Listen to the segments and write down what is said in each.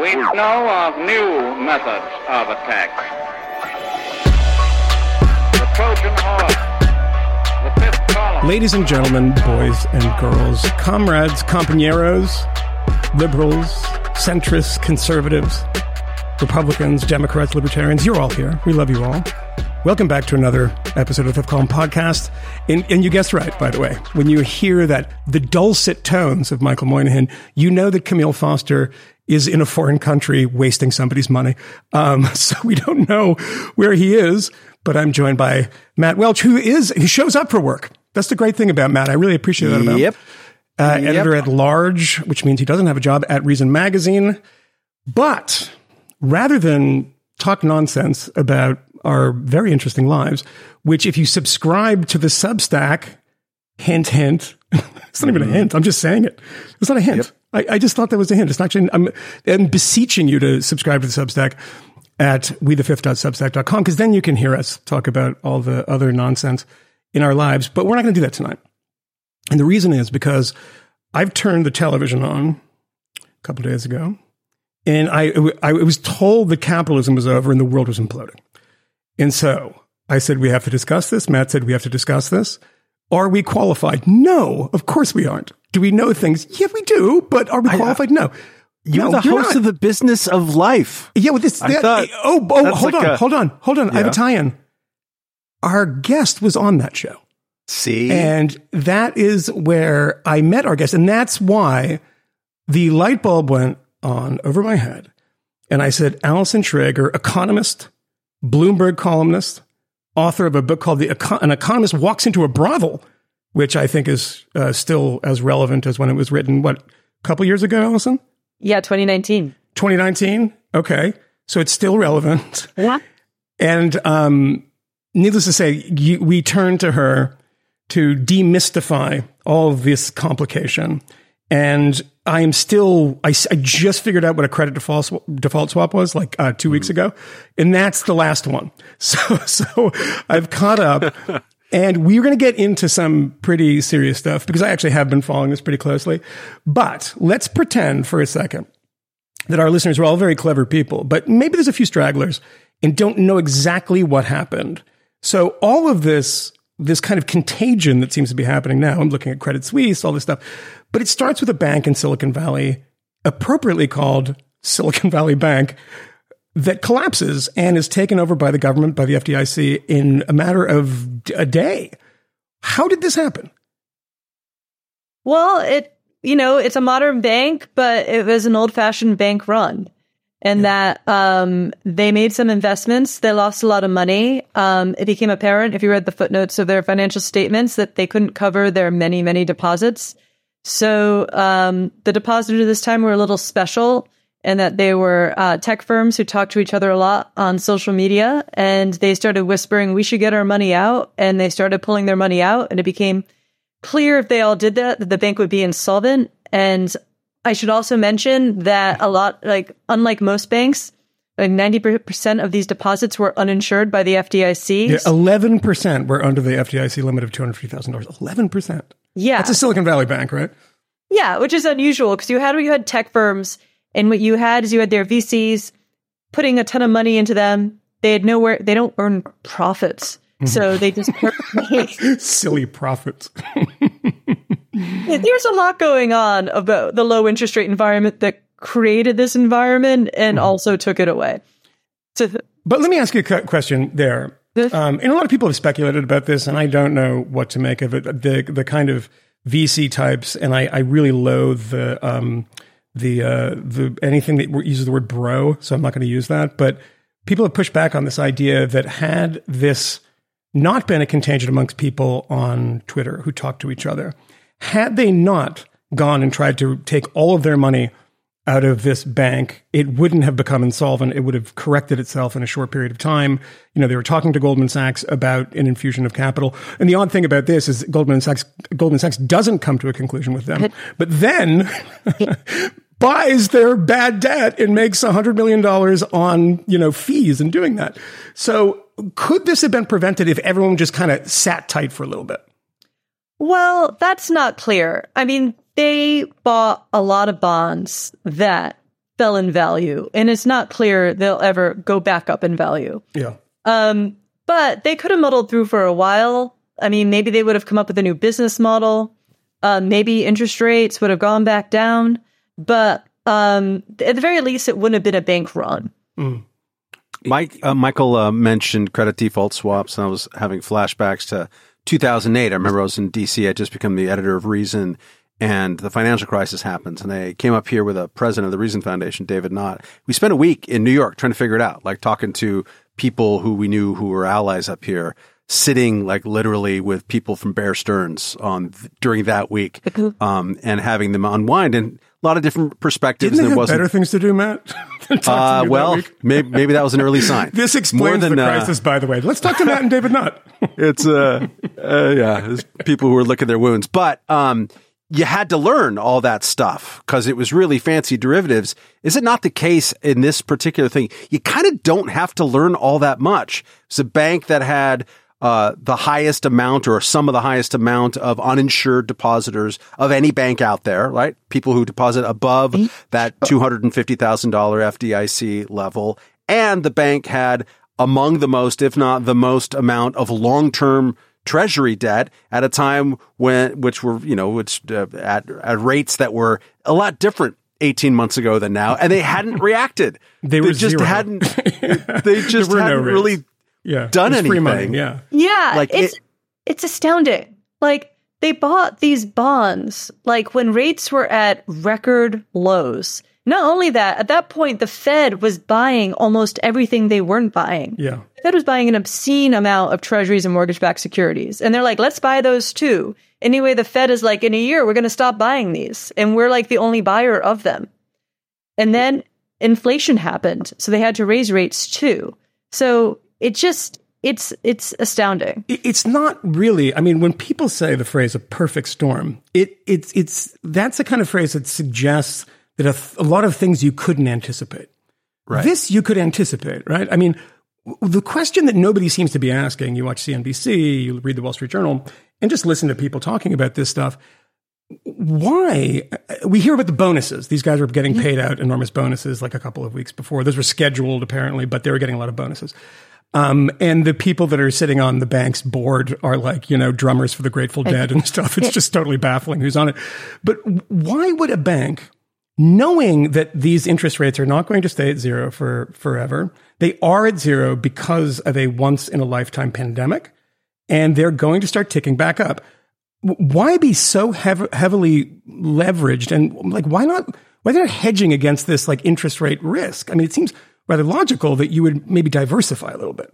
We know of new methods of attack. The Trojan horse, the fifth column. Ladies and gentlemen, boys and girls, comrades, compañeros, liberals, centrists, conservatives, Republicans, Democrats, Libertarians, you're all here. We love you all. Welcome back to another episode of the Fifth Column Podcast. And you guessed right, by the way. When you hear that the dulcet tones of Michael Moynihan, you know that Camille Foster is in a foreign country wasting somebody's money. So we don't know where he is, but I'm joined by Matt Welch, who shows up for work. That's the great thing about Matt. I really appreciate that about him. Editor at large, which means he doesn't have a job at Reason Magazine. But rather than talk nonsense about our very interesting lives, which if you subscribe to the Substack, hint, hint, it's not even a hint. I'm just saying it. It's not a hint. Yep. I just thought that was a hint. It's not actually, I'm beseeching you to subscribe to the Substack at wethefifth.substack.com, because then you can hear us talk about all the other nonsense in our lives. But we're not going to do that tonight. And the reason is because I've turned the television on a couple of days ago, and I was told that capitalism was over and the world was imploding. And so I said, we have to discuss this. Matt said, we have to discuss this. Are we qualified? No, of course we aren't. Do we know things? Yeah, we do. But are we qualified? No. You're the host of The Business of Life. Yeah. Well, hold on. I have a tie-in. Our guest was on that show. See? And that is where I met our guest. And that's why the light bulb went on over my head. And I said, Allison Schrager, economist, Bloomberg columnist, author of a book called An Economist Walks into a Brothel, which I think is still as relevant as when it was written, a couple years ago, Allison? Yeah, 2019. 2019? Okay. So it's still relevant. Yeah. And needless to say, we turned to her to demystify all of this complication. And I just figured out what a credit default swap was 2 weeks ago. And that's the last one. So I've caught up and we're going to get into some pretty serious stuff because I actually have been following this pretty closely. But let's pretend for a second that our listeners are all very clever people, but maybe there's a few stragglers and don't know exactly what happened. So all of this kind of contagion that seems to be happening now. I'm looking at Credit Suisse, all this stuff. But it starts with a bank in Silicon Valley, appropriately called Silicon Valley Bank, that collapses and is taken over by the government, by the FDIC, in a matter of a day. How did this happen? Well, it's a modern bank, but it was an old-fashioned bank run. And that they made some investments. They lost a lot of money. It became apparent, if you read the footnotes of their financial statements, that they couldn't cover their many, many deposits. So the depositors this time were a little special in that they were tech firms who talked to each other a lot on social media. And they started whispering, we should get our money out. And they started pulling their money out. And it became clear if they all did that the bank would be insolvent. And I should also mention that unlike most banks, 90% of these deposits were uninsured by the FDIC. Yeah, 11% were under the FDIC limit of $250,000. 11%. Yeah. That's a Silicon Valley bank, right? Yeah, which is unusual because you had tech firms, and what you had is their VCs putting a ton of money into them. They don't earn profits. So they just silly profits. There's a lot going on about the low interest rate environment that created this environment and also took it away. But let me ask you a question there. And a lot of people have speculated about this, and I don't know what to make of it. The kind of VC types, and I really loathe the anything that uses the word bro, so I'm not going to use that. But people have pushed back on this idea that had this not been a contagion amongst people on Twitter who talk to each other, had they not gone and tried to take all of their money out of this bank, it wouldn't have become insolvent. It would have corrected itself in a short period of time. You know, they were talking to Goldman Sachs about an infusion of capital. And the odd thing about this is Goldman Sachs doesn't come to a conclusion with them, but then buys their bad debt and makes $100 million on, fees in doing that. So could this have been prevented if everyone just kind of sat tight for a little bit? Well, that's not clear. I mean, they bought a lot of bonds that fell in value, and it's not clear they'll ever go back up in value. Yeah. But they could have muddled through for a while. I mean, maybe they would have come up with a new business model. Maybe interest rates would have gone back down. But at the very least, it wouldn't have been a bank run. Mm. Michael mentioned credit default swaps, and I was having flashbacks to 2008. I remember I was in D.C. I'd just become the editor of Reason, and the financial crisis happens. And they came up here with a president of the Reason Foundation, David Knott. We spent a week in New York trying to figure it out, like talking to people who we knew who were allies up here, sitting like literally with people from Bear Stearns on during that week, and having them unwind. And a lot of different perspectives. Didn't they have better things to do, Matt? Well, maybe that was an early sign. This explains the crisis, by the way. Let's talk to Matt and David Nutt. It's, yeah, it's people who are licking their wounds. But you had to learn all that stuff because it was really fancy derivatives. Is it not the case in this particular thing? You kind of don't have to learn all that much. It's a bank that had the highest amount or some of the highest amount of uninsured depositors of any bank out there, right? People who deposit above that $250,000 FDIC level. And the bank had among the most, if not the most amount of long-term treasury debt at a time when, which were, you know, which at rates that were a lot different 18 months ago than now. And they hadn't reacted. They just hadn't really done anything. Money, yeah. Like it's astounding. Like they bought these bonds like when rates were at record lows. Not only that, at that point the Fed was buying almost everything they weren't buying. Yeah. The Fed was buying an obscene amount of treasuries and mortgage-backed securities. And they're like, let's buy those too. Anyway, the Fed is like, in a year we're gonna stop buying these. And we're like the only buyer of them. And then inflation happened. So they had to raise rates too. So it's astounding. It's not really. I mean, when people say the phrase "a perfect storm," that's the kind of phrase that suggests that a lot of things you couldn't anticipate. Right. This you could anticipate, right? I mean, the question that nobody seems to be asking. You watch CNBC, you read the Wall Street Journal, and just listen to people talking about this stuff. Why? We hear about the bonuses. These guys were getting paid out enormous bonuses like a couple of weeks before. Those were scheduled apparently, but they were getting a lot of bonuses. And the people that are sitting on the bank's board are like, you know, drummers for the Grateful Dead and stuff. It's just totally baffling who's on it. But why would a bank, knowing that these interest rates are not going to stay at zero for forever, they are at zero because of a once-in-a-lifetime pandemic, and they're going to start ticking back up, why be so heavily leveraged? And like, why they're hedging against this like interest rate risk? I mean, it seems rather logical that you would maybe diversify a little bit.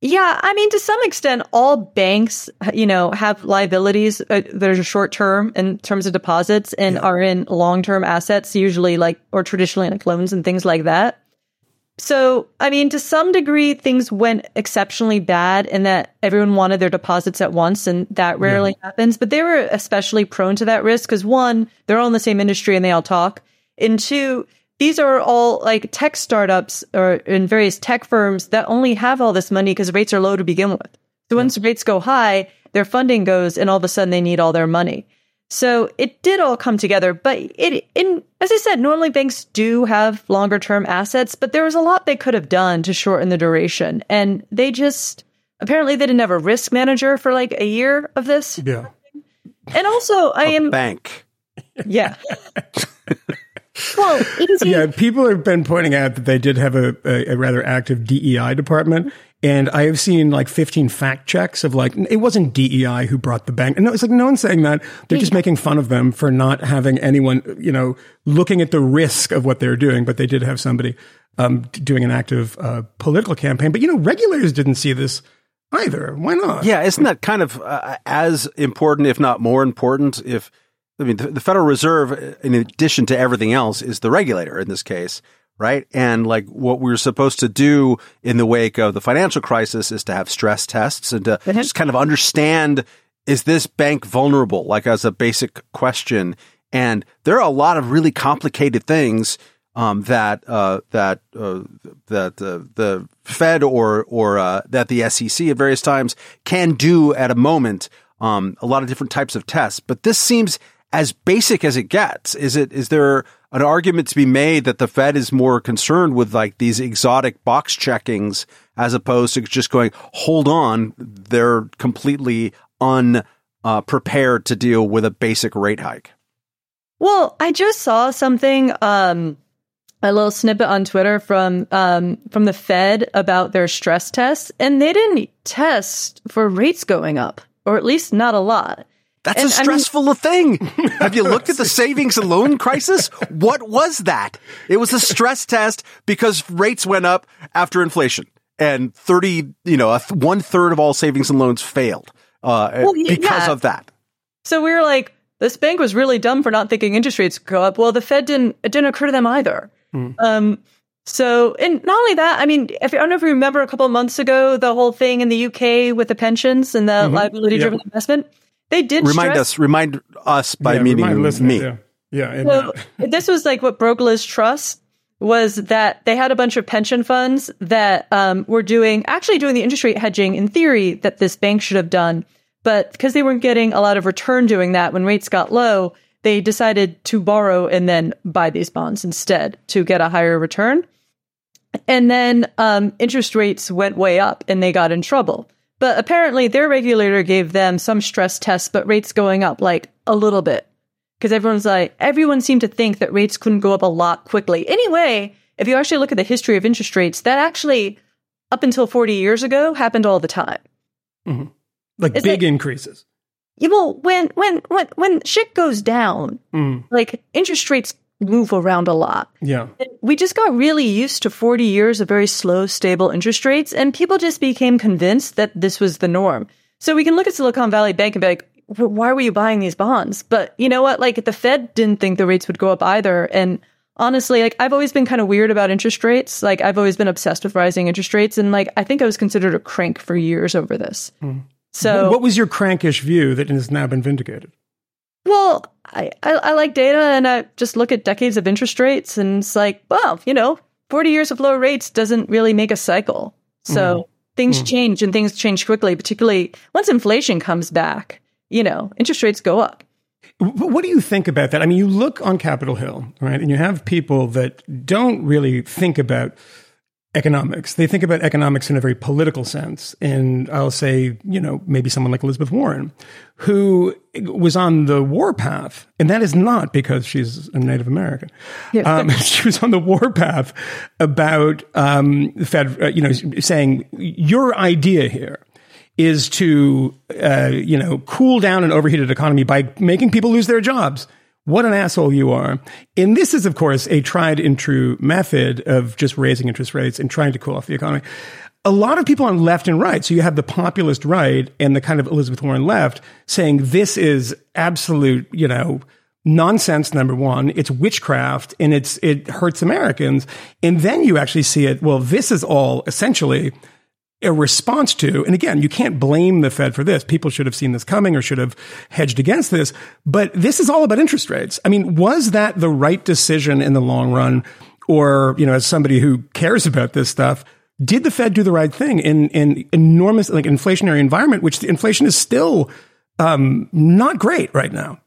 Yeah, I mean, to some extent, all banks, you know, have liabilities that are short term in terms of deposits and are in long term assets, usually like or traditionally like loans and things like that. So, I mean, to some degree, things went exceptionally bad in that everyone wanted their deposits at once, and that rarely happens. But they were especially prone to that risk because one, they're all in the same industry and they all talk, and two, these are all like tech startups or in various tech firms that only have all this money because rates are low to begin with. So once rates go high, their funding goes and all of a sudden they need all their money. So it did all come together. But as I said, normally banks do have longer term assets, but there was a lot they could have done to shorten the duration. And they just apparently they didn't have a risk manager for like a year of this. Yeah. And also bank. Yeah. Well, people have been pointing out that they did have a rather active DEI department, and I have seen like 15 fact checks of like it wasn't DEI who brought the bank. No, it's like no one's saying that. They're just making fun of them for not having anyone, you know, looking at the risk of what they're doing. But they did have somebody doing an active political campaign. But you know, regulators didn't see this either. Why not? Yeah, isn't that kind of as important, if not more important, if I mean, the Federal Reserve, in addition to everything else, is the regulator in this case, right? And like what we're supposed to do in the wake of the financial crisis is to have stress tests and to just kind of understand, is this bank vulnerable? Like as a basic question. And there are a lot of really complicated things that the Fed or that the SEC at various times can do at a moment. A lot of different types of tests, but this seems as basic as it gets. Is there an argument to be made that the Fed is more concerned with like these exotic box checkings as opposed to just going, hold on, they're completely unprepared to deal with a basic rate hike? Well, I just saw something, a little snippet on Twitter from the Fed about their stress tests, and they didn't test for rates going up, or at least not a lot. That's a stressful thing. Have you looked at the savings and loan crisis? What was that? It was a stress test because rates went up after inflation, and 1/3 of all savings and loans failed because of that. So we were like, this bank was really dumb for not thinking interest rates go up. Well, the Fed it didn't occur to them either. Mm. So, and not only that, I mean, I don't know if you remember a couple of months ago, the whole thing in the UK with the pensions and the liability-driven investment. They did remind us by meaning me. Yeah. So this was like what broke Liz Truss, was that they had a bunch of pension funds that were doing the interest rate hedging in theory that this bank should have done, but because they weren't getting a lot of return doing that when rates got low, they decided to borrow and then buy these bonds instead to get a higher return. And then interest rates went way up and they got in trouble. But apparently their regulator gave them some stress tests, but rates going up like a little bit. Because everyone seemed to think that rates couldn't go up a lot quickly. Anyway, if you actually look at the history of interest rates, that actually, up until 40 years ago, happened all the time. Mm-hmm. Like it's big increases. Yeah, well, when shit goes down, like interest rates move around a lot. Yeah. We just got really used to 40 years of very slow, stable interest rates, and people just became convinced that this was the norm. So we can look at Silicon Valley Bank and be like, why were you buying these bonds? But you know what? Like, the Fed didn't think the rates would go up either. And honestly, like, I've always been kind of weird about interest rates. Like, I've always been obsessed with rising interest rates. And like, I think I was considered a crank for years over this. Mm. So what was your crankish view that has now been vindicated? Well, I like data, and I just look at decades of interest rates, and it's like, well, 40 years of low rates doesn't really make a cycle. So things change, and things change quickly, particularly once inflation comes back, interest rates go up. What do you think about that? I mean, you look on Capitol Hill, right, and you have people that don't really think about economics. They think about economics in a very political sense. And I'll say, maybe someone like Elizabeth Warren, who was on the warpath, and that is not because she's a Native American. Yeah. She was on the warpath about the Fed, saying your idea here is to, cool down an overheated economy by making people lose their jobs. What an asshole you are. And this is, of course, a tried and true method of just raising interest rates and trying to cool off the economy. A lot of people on left and right, so you have the populist right and the kind of Elizabeth Warren left, saying this is absolute, nonsense, number one. It's witchcraft, and it hurts Americans. And then you actually see it, well, this is all essentially a response to, and again, you can't blame the Fed for this. People should have seen this coming or should have hedged against this. But this is all about interest rates. I mean, was that the right decision in the long run? Or, as somebody who cares about this stuff, did the Fed do the right thing in an enormous, like, inflationary environment, which the inflation is still not great right now?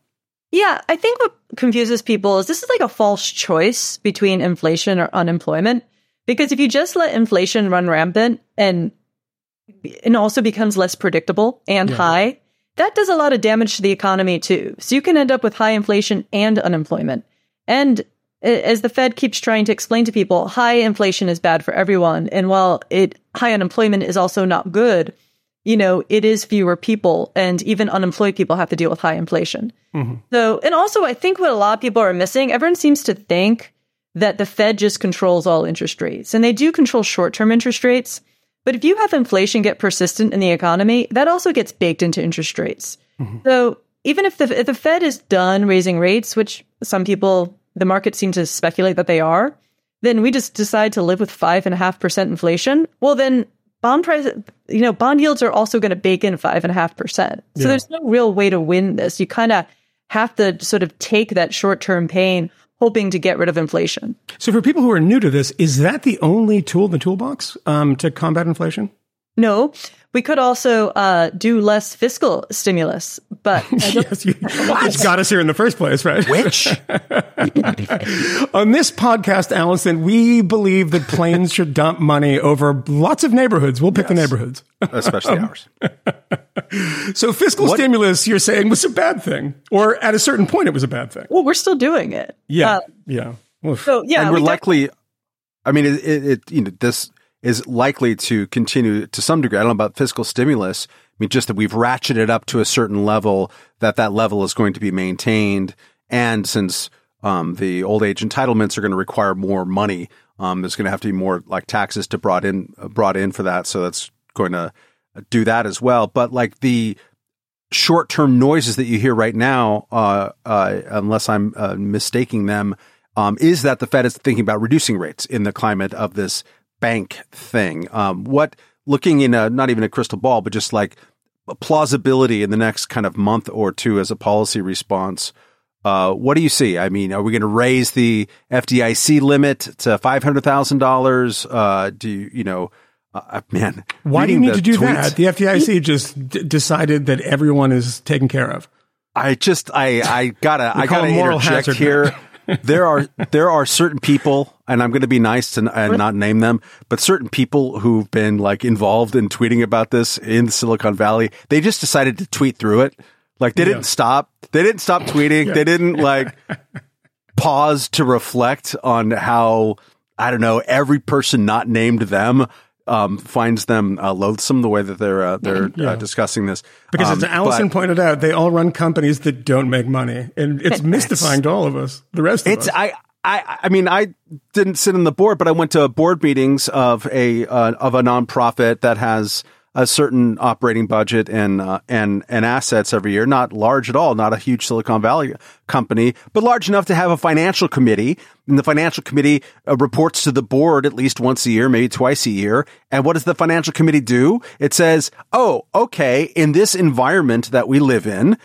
Yeah, I think what confuses people is this is like a false choice between inflation or unemployment. Because if you just let inflation run rampant and also becomes less predictable and high, that does a lot of damage to the economy too. So you can end up with high inflation and unemployment. And as the Fed keeps trying to explain to people, high inflation is bad for everyone. And while high unemployment is also not good, it is fewer people, and even unemployed people have to deal with high inflation. Mm-hmm. So, and also I think what a lot of people are missing, everyone seems to think that the Fed just controls all interest rates, and they do control short-term interest rates. But if you have inflation get persistent in the economy, that also gets baked into interest rates. Mm-hmm. So even if the Fed is done raising rates, which some people, the market seems to speculate that they are, then we just decide to live with 5.5% inflation. Well, then bond yields are also going to bake in 5.5%. So there's no real way to win this. You kind of have to sort of take that short-term pain, hoping to get rid of inflation. So for people who are new to this, is that the only tool in the toolbox to combat inflation? No, we could also do less fiscal stimulus, but yes, which got us here in the first place, right? Which? On this podcast, Allison, we believe that planes should dump money over lots of neighborhoods. We'll pick the neighborhoods, especially ours. So fiscal stimulus, you're saying, was a bad thing, or at a certain point, it was a bad thing. Well, we're still doing it. Yeah, yeah. Oof. So yeah, and we're likely. I mean, this is likely to continue to some degree. I don't know about fiscal stimulus. I mean, just that we've ratcheted up to a certain level, that level is going to be maintained. And since the old age entitlements are going to require more money, there's going to have to be more like taxes to brought in for that. So that's going to do that as well. But like the short-term noises that you hear right now, unless I'm mistaking them, is that the Fed is thinking about reducing rates in the climate of this bank thing. Looking in not even a crystal ball, but just like plausibility in the next kind of month or two as a policy response. What do you see? I mean, are we going to raise the FDIC limit to $500,000? Man, why do you need to do that? The FDIC just decided that everyone is taken care of. I gotta interject here. There are certain people, and I'm going to be nice and not name them, but certain people who've been like involved in tweeting about this in Silicon Valley, they just decided to tweet through it. Like they didn't stop. They didn't stop tweeting. Yeah. They didn't like pause to reflect on how, I don't know, every person not named them finds them loathsome the way that they're discussing this. Because as Allison pointed out, they all run companies that don't make money, and it's mystifying to all of us. The rest of us. I mean, I didn't sit on the board, but I went to board meetings of a nonprofit that has a certain operating budget and assets every year. Not large at all, not a huge Silicon Valley company, but large enough to have a financial committee. And the financial committee reports to the board at least once a year, maybe twice a year. And what does the financial committee do? It says, oh, okay, in this environment that we live in,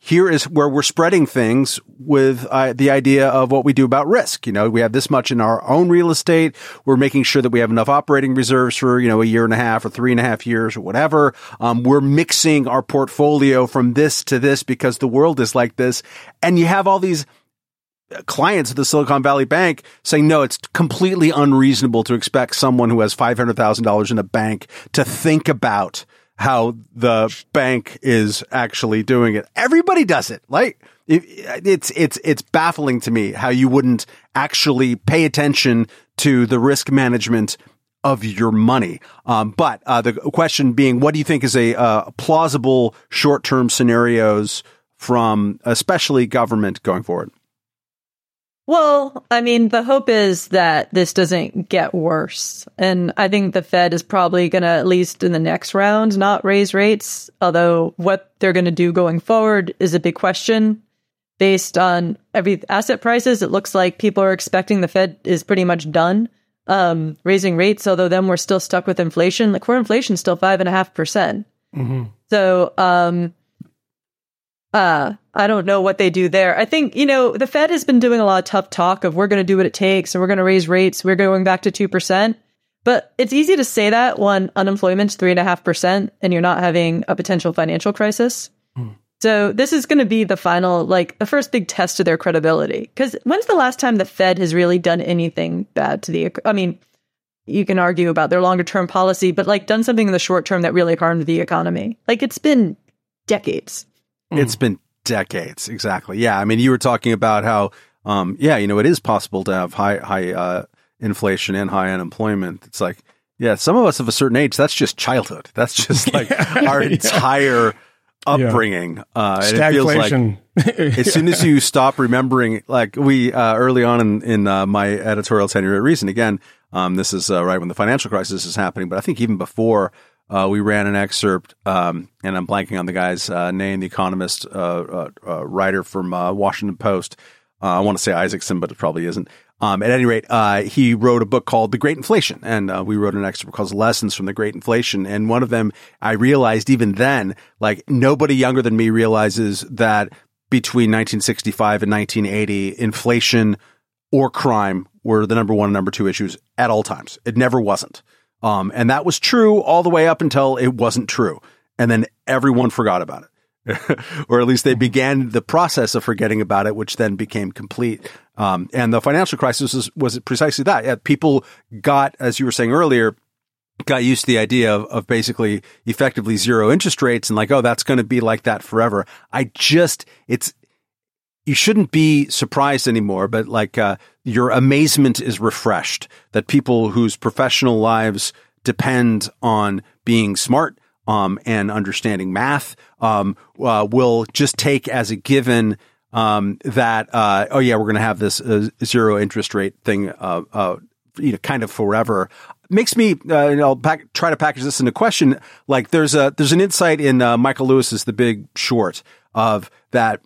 here is where we're spreading things with the idea of what we do about risk. You know, we have this much in our own real estate. We're making sure that we have enough operating reserves for, you know, a year and a half or 3.5 years or whatever. We're mixing our portfolio from this to this because the world is like this. And you have all these clients of the Silicon Valley Bank saying, no, it's completely unreasonable to expect someone who has $500,000 in a bank to think about how the bank is actually doing it. Everybody does it. Like it's baffling to me how you wouldn't actually pay attention to the risk management of your money. But the question being, what do you think is a plausible short-term scenarios from especially government going forward? Well, I mean, the hope is that this doesn't get worse. And I think the Fed is probably going to, at least in the next round, not raise rates. Although what they're going to do going forward is a big question. Based on every asset prices, it looks like people are expecting the Fed is pretty much done raising rates. Although then we're still stuck with inflation. The core inflation is still 5.5%. Mm-hmm. So, I don't know what they do there. I think, you know, the Fed has been doing a lot of tough talk of we're going to do what it takes and we're going to raise rates. We're going back to 2%. But it's easy to say that when unemployment's 3.5% and you're not having a potential financial crisis. Mm. So this is going to be the final, like the first big test of their credibility. Because when's the last time the Fed has really done anything bad to the, I mean, you can argue about their longer term policy, but like done something in the short term that really harmed the economy. Like it's been decades. It's been decades. Exactly. Yeah. I mean, you were talking about how, you know, it is possible to have high inflation and high unemployment. It's like, yeah, some of us of a certain age, that's just childhood. That's just like our entire upbringing. Yeah. And it feels like as soon as you stop remembering, like we early on in my editorial tenure at Reason, again, this is right when the financial crisis is happening, but I think even before we ran an excerpt, and I'm blanking on the guy's name, the economist writer from Washington Post. I want to say Isaacson, but it probably isn't. At any rate, he wrote a book called The Great Inflation, and we wrote an excerpt called Lessons from the Great Inflation. And one of them, I realized even then, like nobody younger than me realizes that between 1965 and 1980, inflation or crime were the number 1 and number 2 issues at all times. It never wasn't. And that was true all the way up until it wasn't true. And then everyone forgot about it, or at least they began the process of forgetting about it, which then became complete. And the financial crisis was precisely that. Yeah, people got, as you were saying earlier, got used to the idea of basically effectively zero interest rates and like, oh, that's going to be like that forever. You shouldn't be surprised anymore, but like your amazement is refreshed that people whose professional lives depend on being smart and understanding math will just take as a given that, oh, yeah, we're going to have this zero interest rate thing kind of forever. Makes me, try to package this into question. Like there's an insight in Michael Lewis's The Big Short of that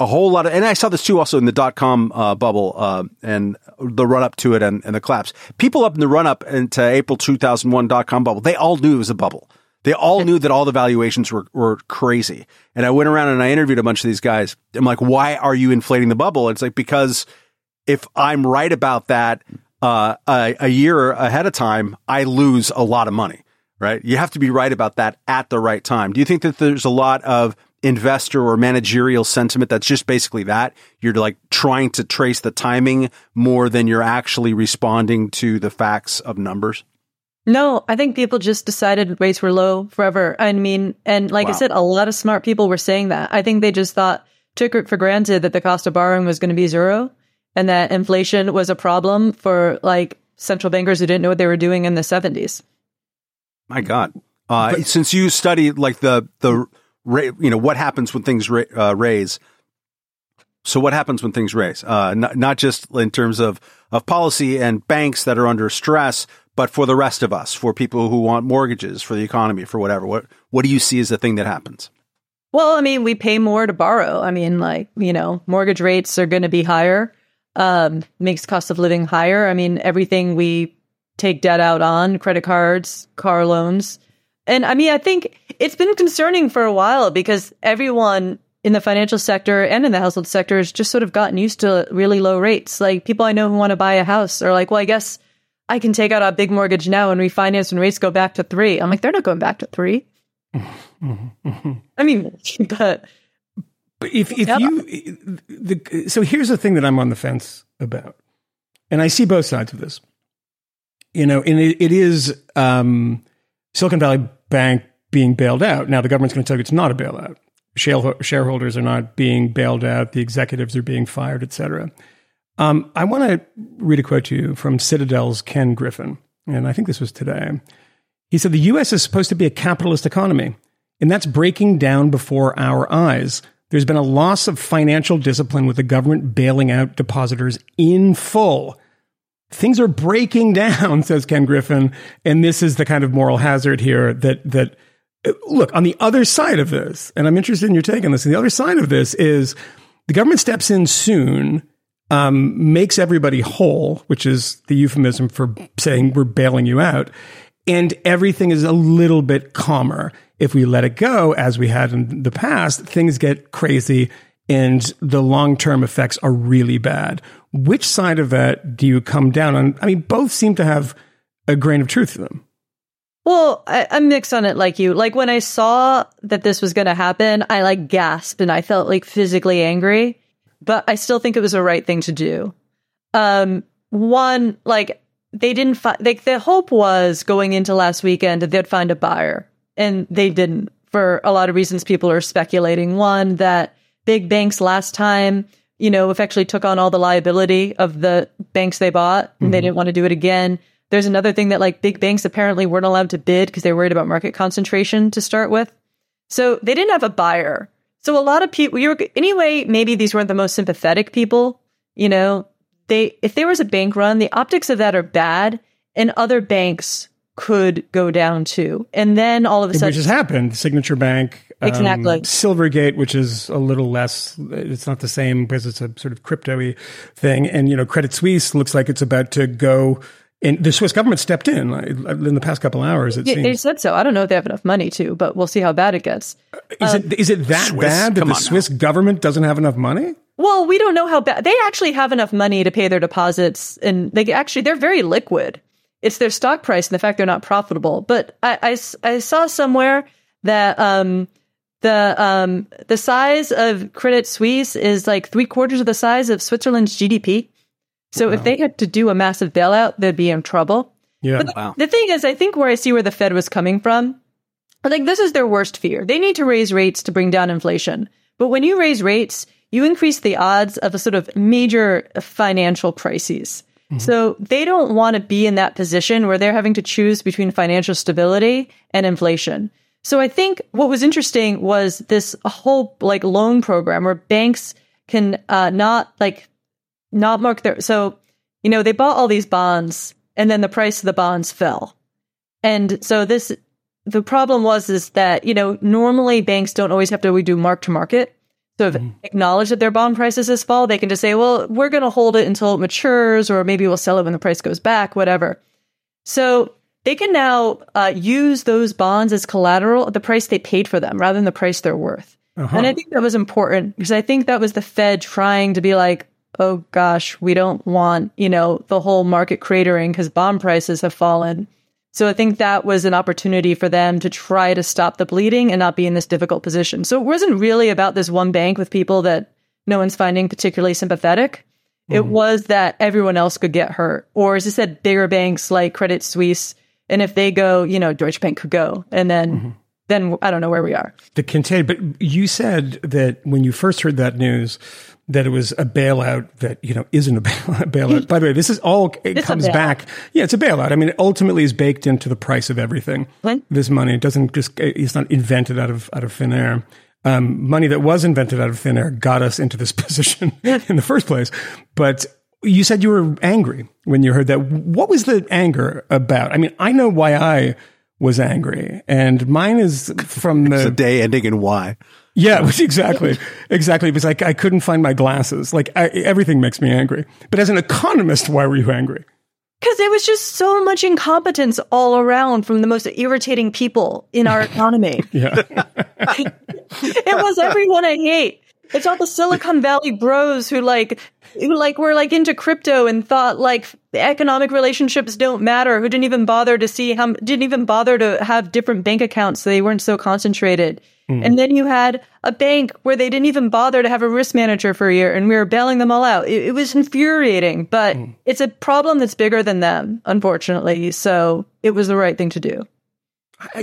a whole lot of, and I saw this too also in the dot-com bubble and the run-up to it and the collapse. People up in the run-up into April 2001 dot-com bubble, they all knew it was a bubble. They all knew that all the valuations were crazy. And I went around and I interviewed a bunch of these guys. I'm like, why are you inflating the bubble? And it's like, because if I'm right about that, a year ahead of time, I lose a lot of money, right? You have to be right about that at the right time. Do you think that there's a lot of investor or managerial sentiment that's just basically that? You're like trying to trace the timing more than you're actually responding to the facts of numbers? No, I think people just decided rates were low forever. I mean, and like wow. I said, a lot of smart people were saying that. I think they just took it for granted that the cost of borrowing was going to be zero. And that inflation was a problem for like central bankers who didn't know what they were doing in the 70s. My God. Since you study like what happens when things raise. So what happens when things raise? Not just in terms of policy and banks that are under stress, but for the rest of us, for people who want mortgages, for the economy, for whatever. What do you see as the thing that happens? Well, I mean, we pay more to borrow. I mean, like, you know, mortgage rates are going to be higher. Makes cost of living higher. I mean, everything we take debt out on, credit cards, car loans. And I mean, I think it's been concerning for a while because everyone in the financial sector and in the household sector has just sort of gotten used to really low rates. Like people I know who want to buy a house are like, well, I guess I can take out a big mortgage now and refinance when rates go back to 3. I'm like, they're not going back to 3. I mean, But so here's the thing that I'm on the fence about, and I see both sides of this, you know, and it is Silicon Valley Bank being bailed out. Now the government's going to tell you it's not a bailout. Shareholders are not being bailed out. The executives are being fired, et cetera. I want to read a quote to you from Citadel's Ken Griffin, and I think this was today. He said, the U.S. is supposed to be a capitalist economy, and that's breaking down before our eyes. There's been a loss of financial discipline with the government bailing out depositors in full. Things are breaking down, says Ken Griffin, and this is the kind of moral hazard here that look, on the other side of this, and I'm interested in your take on this, and the other side of this is the government steps in soon, makes everybody whole, which is the euphemism for saying we're bailing you out, and everything is a little bit calmer. If we let it go, as we had in the past, things get crazy and the long-term effects are really bad. Which side of that do you come down on? I mean, both seem to have a grain of truth to them. Well, I'm mixed on it like you. Like when I saw that this was going to happen, I like gasped and I felt like physically angry, but I still think it was the right thing to do. One, like they didn't find, like the hope was going into last weekend that they'd find a buyer. And they didn't, for a lot of reasons people are speculating. One, that big banks last time, you know, effectively took on all the liability of the banks they bought, and they didn't want to do it again. There's another thing that like big banks apparently weren't allowed to bid because they were worried about market concentration to start with. So they didn't have a buyer. So a lot of people, anyway, maybe these weren't the most sympathetic people, you know. If there was a bank run, the optics of that are bad, and other banks could go down too. And then all of a sudden, which has happened, Signature Bank, exactly. Silvergate, which is a little less, it's not the same because it's a sort of crypto-y thing. And, you know, Credit Suisse looks like it's about to go. And the Swiss government stepped in the past couple hours, it seems. They said so. I don't know if they have enough money to, but we'll see how bad it gets. Is it that Swiss, bad that the Swiss government doesn't have enough money? Well, we don't know how bad. They actually have enough money to pay their deposits. And they're very liquid. It's their stock price and the fact they're not profitable. But I saw somewhere that the size of Credit Suisse is like 3/4 of the size of Switzerland's GDP. So if they had to do a massive bailout, they'd be in trouble. Yeah. But the thing is, I think where I see where the Fed was coming from, like this is their worst fear. They need to raise rates to bring down inflation. But when you raise rates, you increase the odds of a sort of major financial crises. Mm-hmm. So they don't want to be in that position where they're having to choose between financial stability and inflation. So I think what was interesting was this whole like loan program where banks can not mark their. So, you know, they bought all these bonds and then the price of the bonds fell. And so the problem is that, you know, normally banks don't always have to redo mark to market. So if acknowledge that their bond prices this fall, they can just say, well, we're going to hold it until it matures, or maybe we'll sell it when the price goes back, whatever. So they can now use those bonds as collateral at the price they paid for them rather than the price they're worth. Uh-huh. And I think that was important because I think that was the Fed trying to be like, oh gosh, we don't want, you know, the whole market cratering because bond prices have fallen. So I think that was an opportunity for them to try to stop the bleeding and not be in this difficult position. So it wasn't really about this one bank with people that no one's finding particularly sympathetic. Mm-hmm. It was that everyone else could get hurt. Or as I said, bigger banks like Credit Suisse. And if they go, you know, Deutsche Bank could go. And then I don't know where we are. But you said that when you first heard that news, that it was a bailout that, you know, isn't a bailout. By the way, this is all, it comes back. Yeah, it's a bailout. I mean, it ultimately is baked into the price of everything. What? This money, it doesn't just, it's not invented out of thin air. Money that was invented out of thin air got us into this position in the first place. But you said you were angry when you heard that. What was the anger about? I mean, I know why I was angry, and mine is from the day ending in Y. Yeah, exactly. Because I couldn't find my glasses. Like everything makes me angry. But as an economist, why were you angry? Because there was just so much incompetence all around from the most irritating people in our economy. Yeah, it was everyone I hate. It's all the Silicon Valley bros who were like into crypto and thought like economic relationships don't matter. Who didn't even bother to have different bank accounts, so they weren't so concentrated. Mm. And then you had a bank where they didn't even bother to have a risk manager for a year, and we were bailing them all out. It was infuriating, but it's a problem that's bigger than them, unfortunately. So it was the right thing to do.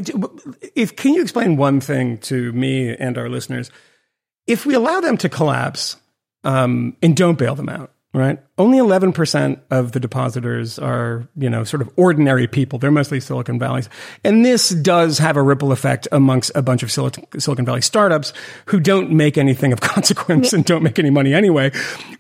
Can you explain one thing to me and our listeners? If we allow them to collapse and don't bail them out, right? Only 11% of the depositors are, you know, sort of ordinary people. They're mostly Silicon Valleys. And this does have a ripple effect amongst a bunch of Silicon Valley startups who don't make anything of consequence and don't make any money anyway.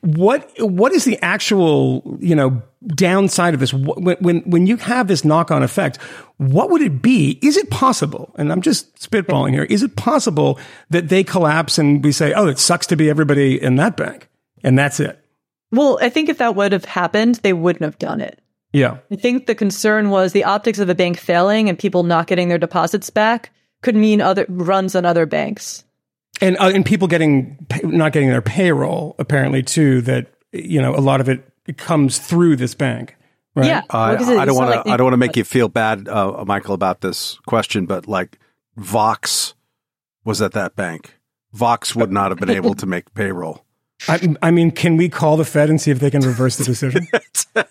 What is the actual, you know, downside of this? When you have this knock-on effect, what would it be? Is it possible, and I'm just spitballing here, is it possible that they collapse and we say, oh, it sucks to be everybody in that bank, and that's it? Well, I think if that would have happened, they wouldn't have done it. Yeah. I think the concern was the optics of a bank failing and people not getting their deposits back could mean other runs on other banks. And people not getting their payroll, apparently, too, that, you know, a lot of it comes through this bank. Right? Yeah. I don't want to make you feel bad, Michael, about this question, but like Vox was at that bank. Vox would not have been able to make payroll. I mean, can we call the Fed and see if they can reverse the decision?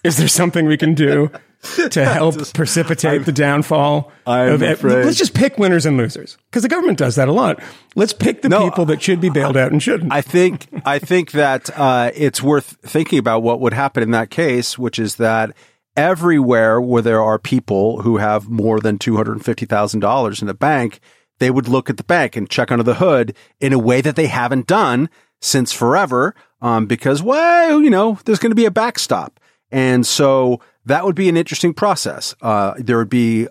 Is there something we can do to help precipitate the downfall? Let's just pick winners and losers, because the government does that a lot. Let's pick the people that should be bailed out and shouldn't. I think that it's worth thinking about what would happen in that case, which is that everywhere where there are people who have more than $250,000 in a bank, they would look at the bank and check under the hood in a way that they haven't done since forever, because, well, you know, there's going to be a backstop. And so that would be an interesting process. There would be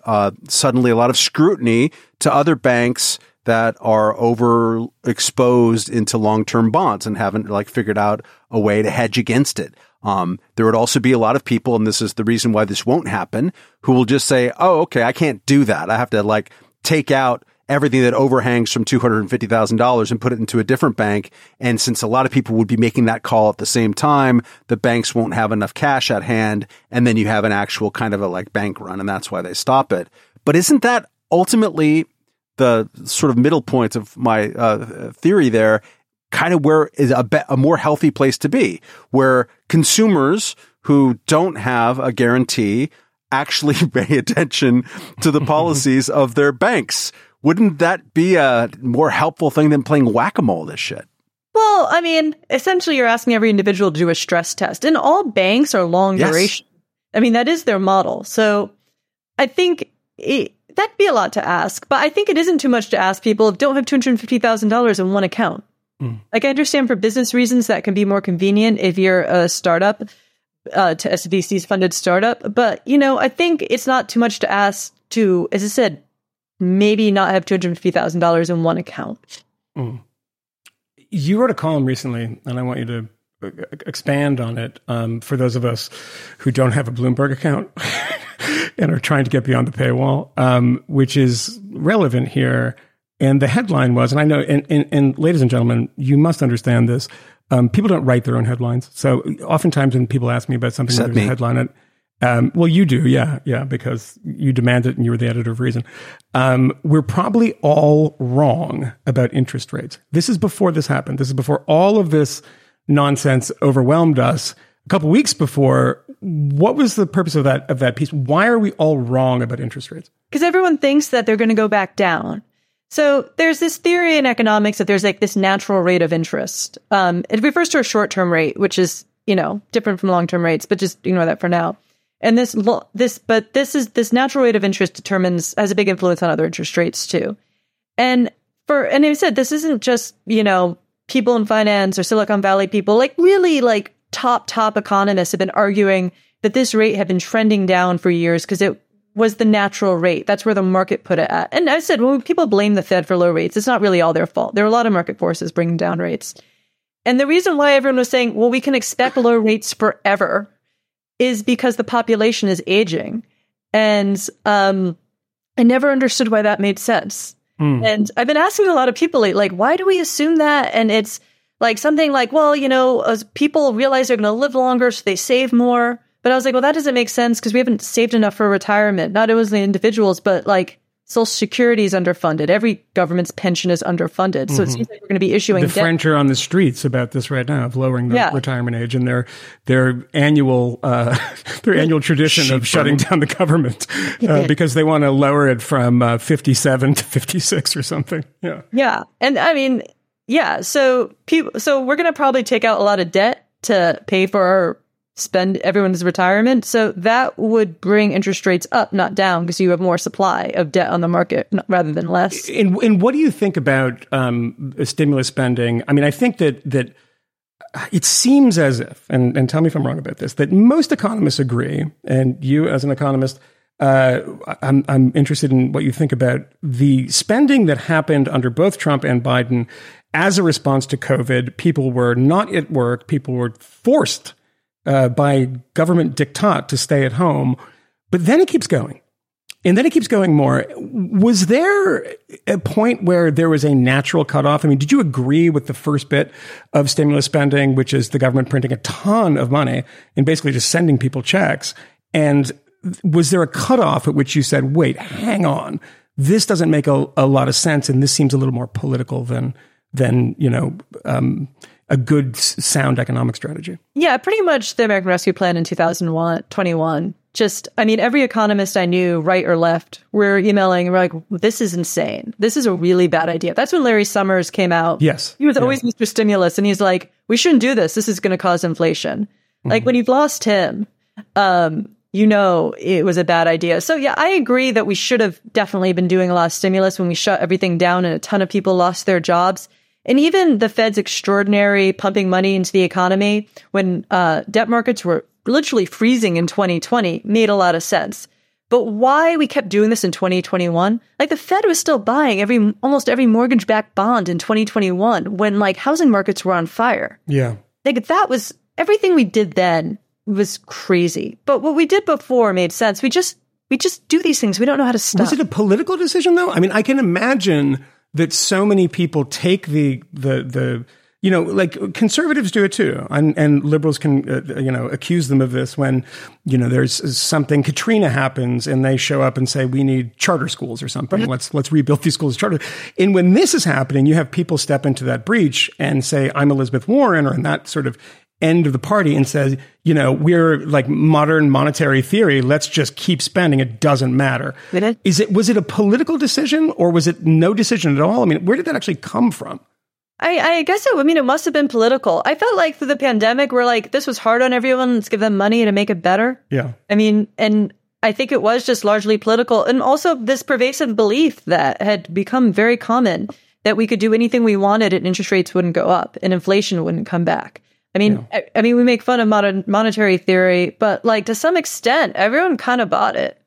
suddenly a lot of scrutiny to other banks that are overexposed into long-term bonds and haven't like figured out a way to hedge against it. There would also be a lot of people, and this is the reason why this won't happen, who will just say, oh, okay, I can't do that. I have to like take out everything that overhangs from $250,000 and put it into a different bank. And since a lot of people would be making that call at the same time, the banks won't have enough cash at hand. And then you have an actual kind of a like bank run, and that's why they stop it. But isn't that ultimately the sort of middle point of my theory there, kind of where is a more healthy place to be, where consumers who don't have a guarantee actually pay attention to the policies of their banks? Wouldn't that be a more helpful thing than playing whack-a-mole this shit? Well, I mean, essentially you're asking every individual to do a stress test, and all banks are long duration. I mean, that is their model. So I think that'd be a lot to ask, but I think it isn't too much to ask people don't have $250,000 in one account. Like, I understand for business reasons that can be more convenient if you're a startup, to SVC's funded startup. But, you know, I think it's not too much to ask to, as I said, maybe not have $250,000 in one account. You wrote a column recently, and I want you to expand on it for those of us who don't have a Bloomberg account and are trying to get beyond the paywall, which is relevant here. And the headline was, and I know, and ladies and gentlemen, you must understand this. People don't write their own headlines. So oftentimes when people ask me about something, there's a headline on it. Well, you do. Yeah. Because you demand it and you were the editor of Reason. We're probably all wrong about interest rates. This is before this happened. This is before all of this nonsense overwhelmed us. A couple of weeks before, what was the purpose of that piece? Why are we all wrong about interest rates? Because everyone thinks that they're going to go back down. So there's this theory in economics that there's like this natural rate of interest. It refers to a short-term rate, which is, you know, different from long-term rates, but just ignore that for now. And this natural rate of interest has a big influence on other interest rates too. And I said, this isn't just, you know, people in finance or Silicon Valley people, like really like top economists have been arguing that this rate had been trending down for years because it was the natural rate. That's where the market put it at. And I said, when people blame the Fed for low rates, it's not really all their fault. There are a lot of market forces bringing down rates. And the reason why everyone was saying, well, we can expect low rates forever is because the population is aging. And I never understood why that made sense. And I've been asking a lot of people, like, why do we assume that? And it's like something like, well, you know, as people realize they're going to live longer, so they save more. But I was like, well, that doesn't make sense because we haven't saved enough for retirement. Not only the individuals, but like Social Security is underfunded. Every government's pension is underfunded. So it seems like we're going to be issuing debt. The French are on the streets about this right now of lowering the retirement age and their annual annual tradition of shutting down the government because they want to lower it from 57 to 56 or something. Yeah. And I mean, so we're going to probably take out a lot of debt to pay for our spend everyone's retirement. So that would bring interest rates up, not down, because you have more supply of debt on the market rather than less. And what do you think about stimulus spending? I mean, I think that it seems as if, and tell me if I'm wrong about this, that most economists agree, and you as an economist, I'm interested in what you think about the spending that happened under both Trump and Biden as a response to COVID. People were not at work. People were forced by government diktat to stay at home. But then it keeps going. And then it keeps going more. Was there a point where there was a natural cutoff? I mean, did you agree with the first bit of stimulus spending, which is the government printing a ton of money and basically just sending people checks? And was there a cutoff at which you said, wait, hang on, this doesn't make a lot of sense, and this seems a little more political than you know, a good sound economic strategy? Yeah, pretty much the American Rescue Plan in 2021. Just, I mean, every economist I knew, right or left, were emailing and we're like, this is insane. This is a really bad idea. That's when Larry Summers came out. Yes. He was always Mr. Stimulus. And he's like, we shouldn't do this. This is going to cause inflation. Like when you've lost him, you know, it was a bad idea. So yeah, I agree that we should have definitely been doing a lot of stimulus when we shut everything down and a ton of people lost their jobs. And even the Fed's extraordinary pumping money into the economy when debt markets were literally freezing in 2020 made a lot of sense. But why we kept doing this in 2021? Like the Fed was still buying almost every mortgage-backed bond in 2021 when like housing markets were on fire. Yeah. Like that was everything we did then was crazy. But what we did before made sense. We just We just do these things. We don't know how to stop. Was it a political decision, though? I mean, I can imagine that so many people take the you know, like conservatives do it too, and liberals can you know, accuse them of this when, you know, there's something, Katrina happens and they show up and say we need charter schools or something. Mm-hmm. Let's rebuild these schools charter. And when this is happening, you have people step into that breach and say I'm Elizabeth Warren, or in that sort of end of the party, and says, you know, we're like modern monetary theory. Let's just keep spending. It doesn't matter. Was it a political decision, or was it no decision at all? I mean, where did that actually come from? I guess so. I mean, it must have been political. I felt like through the pandemic, we're like, this was hard on everyone. Let's give them money to make it better. Yeah. I mean, and I think it was just largely political. And also this pervasive belief that had become very common that we could do anything we wanted and interest rates wouldn't go up and inflation wouldn't come back. I mean, yeah. I mean, we make fun of modern monetary theory, but like to some extent, everyone kind of bought it.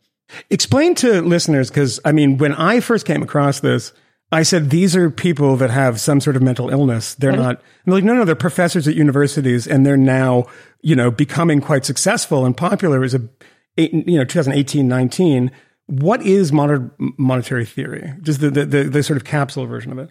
Explain to listeners, because I mean, when I first came across this, I said, these are people that have some sort of mental illness. They're not, and they're like, no, they're professors at universities, and they're now, you know, becoming quite successful and popular as a, you know, 2018, 19. What is modern monetary theory? Just the sort of capsule version of it.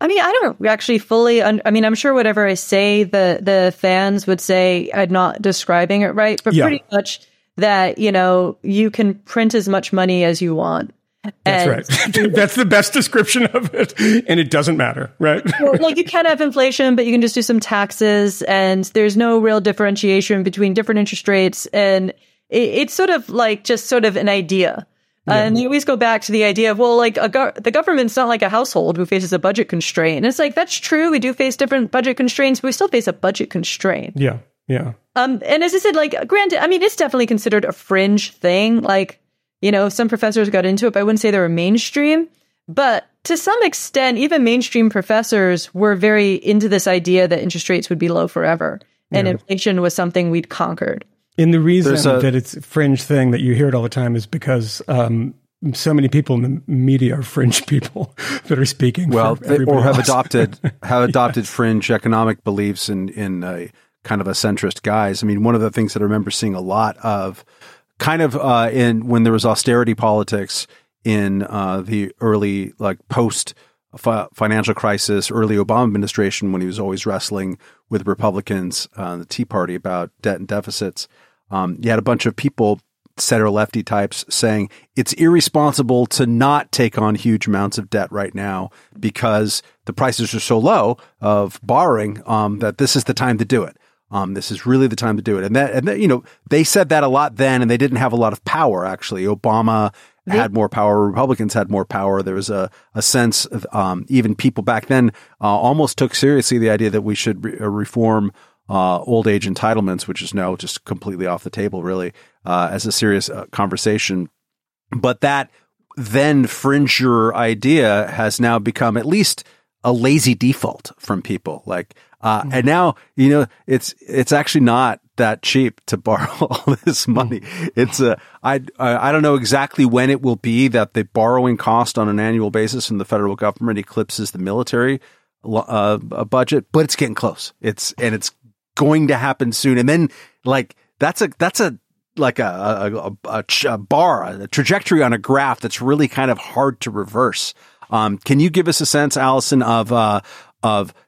I mean, I don't actually fully, I mean, I'm sure whatever I say, the fans would say I'm not describing it right, but yeah. Pretty much that, you know, you can print as much money as you want. That's right. That's the best description of it. And it doesn't matter, right? Well, like you can have inflation, but you can just do some taxes, and there's no real differentiation between different interest rates. And it's sort of like just sort of an idea. Yeah. And they always go back to the idea of, well, like the government's not like a household who faces a budget constraint. And it's like, that's true. We do face different budget constraints, but we still face a budget constraint. Yeah. Yeah. And as I said, like, granted, I mean, it's definitely considered a fringe thing. Like, you know, some professors got into it, but I wouldn't say they were mainstream. But to some extent, even mainstream professors were very into this idea that interest rates would be low forever. And inflation was something we'd conquered. And the reason that it's a fringe thing that you hear it all the time is because so many people in the media are fringe people that are speaking. Well, or have adopted fringe economic beliefs in a kind of a centrist guise. I mean, one of the things that I remember seeing a lot of kind of when there was austerity politics in the early, like post-financial crisis, early Obama administration, when he was always wrestling with Republicans, the Tea Party, about debt and deficits, you had a bunch of people, center-lefty types, saying it's irresponsible to not take on huge amounts of debt right now because the prices are so low of borrowing that this is the time to do it. This is really the time to do it. And that, you know, they said that a lot then, and they didn't have a lot of power, actually. Obama had more power. Republicans had more power. There was a sense of even people back then almost took seriously the idea that we should reform old age entitlements, which is now just completely off the table, really, as a serious conversation. But that then fringer idea has now become at least a lazy default from people. Like, and now, you know, it's actually not that cheap to borrow all this money. It's I don't know exactly when it will be that the borrowing cost on an annual basis in the federal government eclipses the military budget, but it's getting close. It's going to happen soon. And then, like, that's a bar, a trajectory on a graph that's really kind of hard to reverse. Can you give us a sense, Allison, of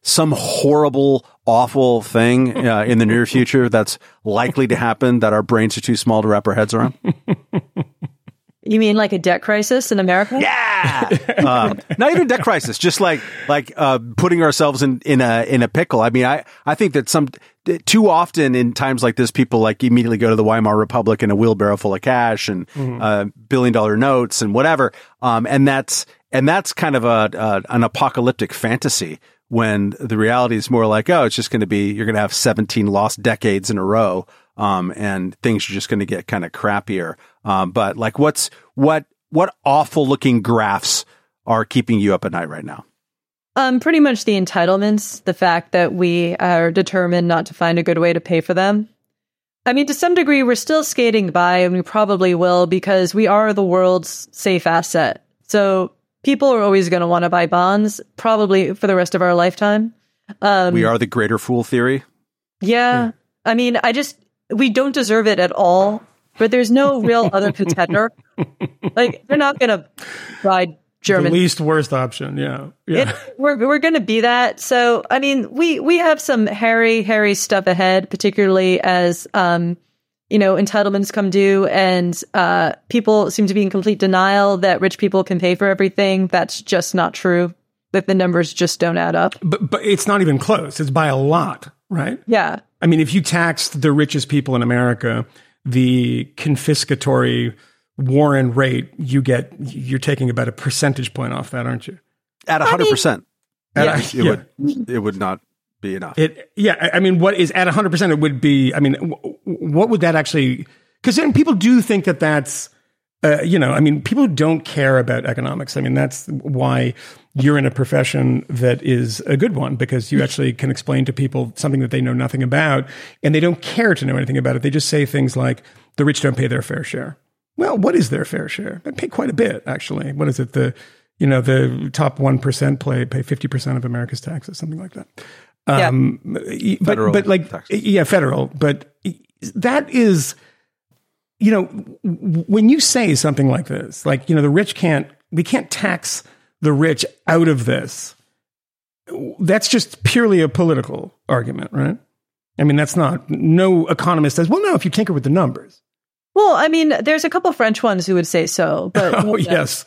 some horrible, awful thing in the near future that's likely to happen that our brains are too small to wrap our heads around? You mean like a debt crisis in America? Yeah, not even a debt crisis, just like putting ourselves in a pickle. I mean, I think that too often in times like this, people like immediately go to the Weimar Republic and a wheelbarrow full of cash and $1 billion notes and whatever, and that's kind of an apocalyptic fantasy. When the reality is more like, oh, it's just going to be, you're going to have 17 lost decades in a row, and things are just going to get kind of crappier. But like, what awful looking graphs are keeping you up at night right now? Pretty much the entitlements, the fact that we are determined not to find a good way to pay for them. I mean, to some degree, we're still skating by, and we probably will, because we are the world's safe asset. So people are always going to want to buy bonds, probably for the rest of our lifetime. We are the greater fool theory. Yeah. I mean, we don't deserve it at all. but there's no real other contender. Like, they're not going to ride Germany. The least worst option, yeah. We're going to be that. So, I mean, we have some hairy stuff ahead, particularly as, entitlements come due, and people seem to be in complete denial that rich people can pay for everything. That's just not true. That the numbers just don't add up. But it's not even close. It's by a lot, right? Yeah. I mean, if you taxed the richest people in America, the confiscatory Warren rate, you're taking about a percentage point off that, aren't you? At 100%. It would not be enough. What is at 100%, it would be, what would that actually, because then people do think that that's, people don't care about economics. I mean, that's why you're in a profession that is a good one, because you actually can explain to people something that they know nothing about, and they don't care to know anything about it. They just say things like, the rich don't pay their fair share. Well, what is their fair share? They pay quite a bit, actually. What is it? The top 1% pay 50% of America's taxes, something like that. Federal. But that is, when you say something like this, like, the rich we can't tax the rich out of this. That's just purely a political argument, right? I mean, no economist says, well, no, if you tinker with the numbers. Well, there's a couple of French ones who would say so, but yes,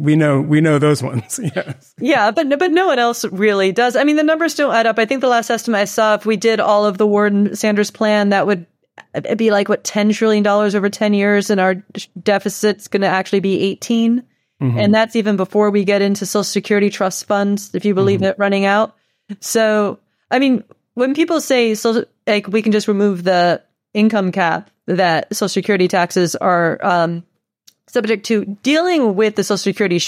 we know those ones. Yes, yeah, but no one else really does. The numbers don't add up. I think the last estimate I saw, if we did all of the Warden-Sanders plan, that would be like what, $10 trillion over 10 years, and our deficit's going to actually be 18, mm-hmm. and that's even before we get into Social Security trust funds, if you believe mm-hmm. it, running out. So, when people say we can just remove the income cap, that Social Security taxes are subject to, dealing with the Social Security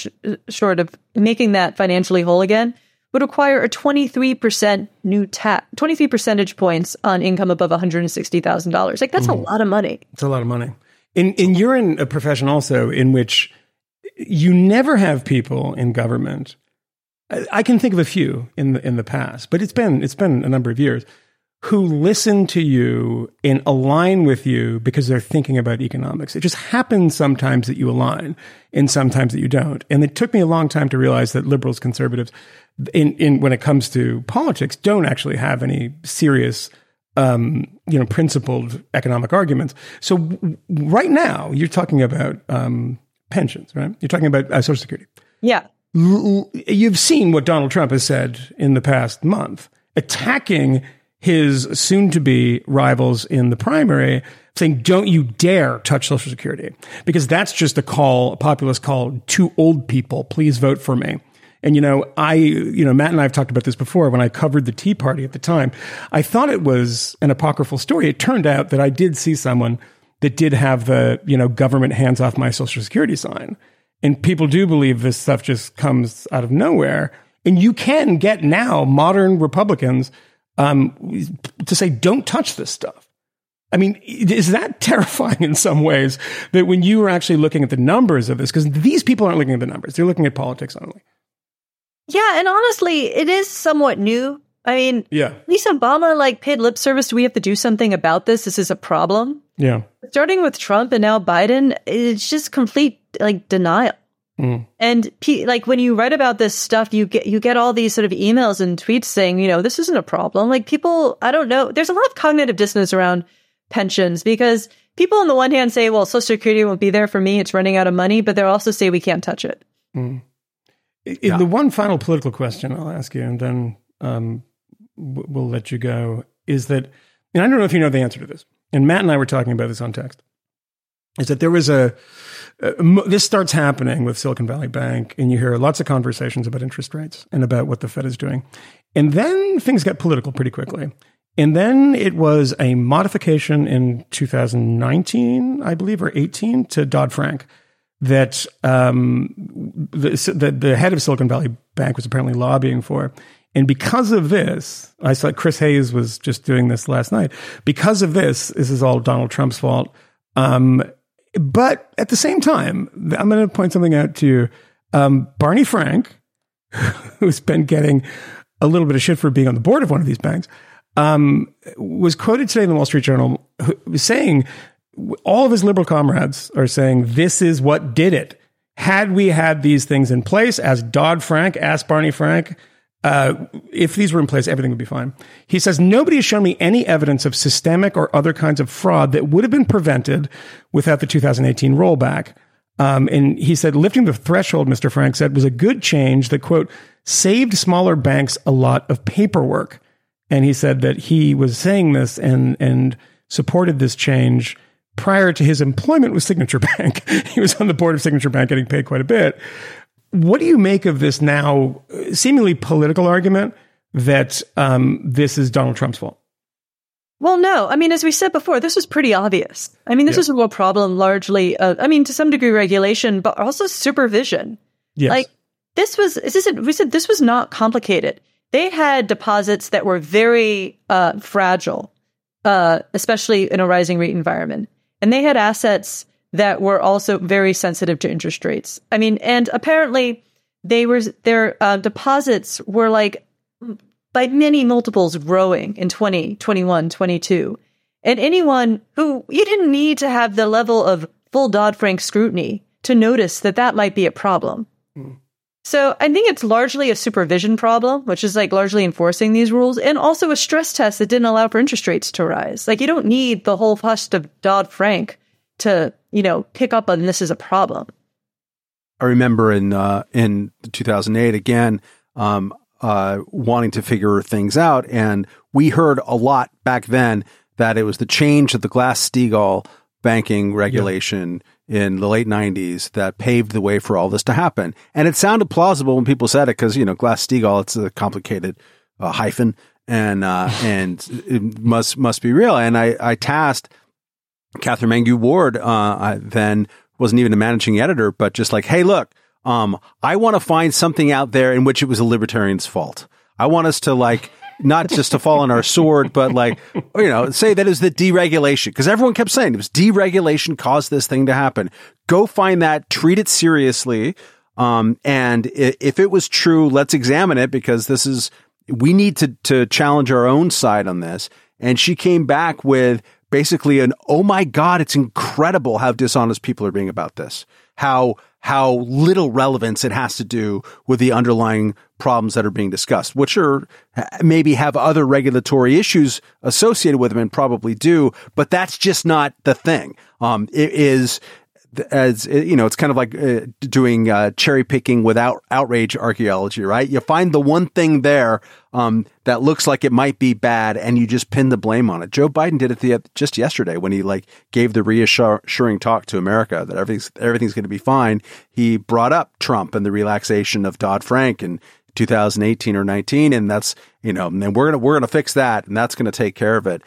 short of making that financially whole again would require a 23% new tax, 23 percentage points on income above $160,000. Like, that's a lot of money. It's a lot of money. And you're in a profession also in which you never have people in government. I can think of a few in the past, but it's been a number of years, who listen to you and align with you because they're thinking about economics. It just happens sometimes that you align and sometimes that you don't. And it took me a long time to realize that liberals, conservatives, when it comes to politics, don't actually have any serious, principled economic arguments. So right now, you're talking about pensions, right? You're talking about Social Security. Yeah. You've seen what Donald Trump has said in the past month, attacking his soon-to-be rivals in the primary, saying, don't you dare touch Social Security, because that's just a populist call to old people, please vote for me. And, Matt and I have talked about this before. When I covered the Tea Party at the time, I thought it was an apocryphal story. It turned out that I did see someone that did have the, government hands off my Social Security sign. And people do believe this stuff just comes out of nowhere. And you can get now modern Republicans to say, don't touch this stuff. Is that terrifying in some ways, that when you are actually looking at the numbers of this, because these people aren't looking at the numbers, they're looking at politics only. Yeah, and honestly, it is somewhat new. At least Obama paid lip service to, we have to do something about this. This is a problem. Yeah. Starting with Trump and now Biden, it's just complete denial. Mm. And when you write about this stuff, you get all these sort of emails and tweets saying, this isn't a problem. Like, people, I don't know. There's a lot of cognitive dissonance around pensions, because people on the one hand say, well, Social Security won't be there for me, it's running out of money. But they'll also say, we can't touch it. Mm. The one final political question I'll ask you, and then we'll let you go, is that, and I don't know if you know the answer to this, and Matt and I were talking about this on text, is that there was this starts happening with Silicon Valley Bank, and you hear lots of conversations about interest rates and about what the Fed is doing. And then things got political pretty quickly. And then it was a modification in 2019, I believe, or 18, to Dodd-Frank, that the head of Silicon Valley Bank was apparently lobbying for. And because of this, I saw Chris Hayes was just doing this last night. Because of this is all Donald Trump's fault. But at the same time, I'm going to point something out to you. Barney Frank, who's been getting a little bit of shit for being on the board of one of these banks, was quoted today in the Wall Street Journal saying, all of his liberal comrades are saying this is what did it. Had we had these things in place, as Dodd-Frank, as Barney Frank, if these were in place, everything would be fine. He says, nobody has shown me any evidence of systemic or other kinds of fraud that would have been prevented without the 2018 rollback. And he said, lifting the threshold, Mr. Frank said, was a good change that, quote, saved smaller banks a lot of paperwork. And he said that he was saying this and supported this change prior to his employment with Signature Bank. He was on the board of Signature Bank getting paid quite a bit. What do you make of this now seemingly political argument that this is Donald Trump's fault? Well, no. I mean, as we said before, this was pretty obvious. I mean, this is a real problem largely of, I mean, to some degree, regulation, but also supervision. Yes. Like, we said this was not complicated. They had deposits that were very fragile, especially in a rising rate environment. And they had assets that were also very sensitive to interest rates. I mean, and apparently their deposits were like by many multiples growing in 20, 21, 22. And anyone who, you didn't need to have the level of full Dodd-Frank scrutiny to notice that that might be a problem. Mm. So I think it's largely a supervision problem, which is like largely enforcing these rules, and also a stress test that didn't allow for interest rates to rise. Like, you don't need the whole host of Dodd-Frank to, you know, pick up on this is a problem. I remember in 2008 again, wanting to figure things out, and we heard a lot back then that it was the change of the Glass Steagall banking regulation in the late 90s that paved the way for all this to happen. And it sounded plausible when people said it, because, you know, Glass Steagall, it's a complicated hyphen, and it must be real. And I tasked Catherine Mangu Ward, I then wasn't even a managing editor, but just like, hey, look, I want to find something out there in which it was a libertarian's fault. I want us to, like, not just to fall on our sword, but, like, you know, say that is the deregulation, because everyone kept saying it was deregulation caused this thing to happen. Go find that, treat it seriously. And if it was true, let's examine it, because this is, we need to challenge our own side on this. And she came back with basically an, oh my God, it's incredible how dishonest people are being about this. How little relevance it has to do with the underlying problems that are being discussed, which are maybe have other regulatory issues associated with them and probably do, but that's just not the thing. It is, as you know, it's kind of like doing cherry picking without outrage archaeology, right? You find the one thing there that looks like it might be bad, and you just pin the blame on it. Joe Biden did it just yesterday when he gave the reassuring talk to America that everything's going to be fine. He brought up Trump and the relaxation of Dodd-Frank in 2018 or 19, and that's, you know, and then we're gonna fix that, and that's going to take care of it.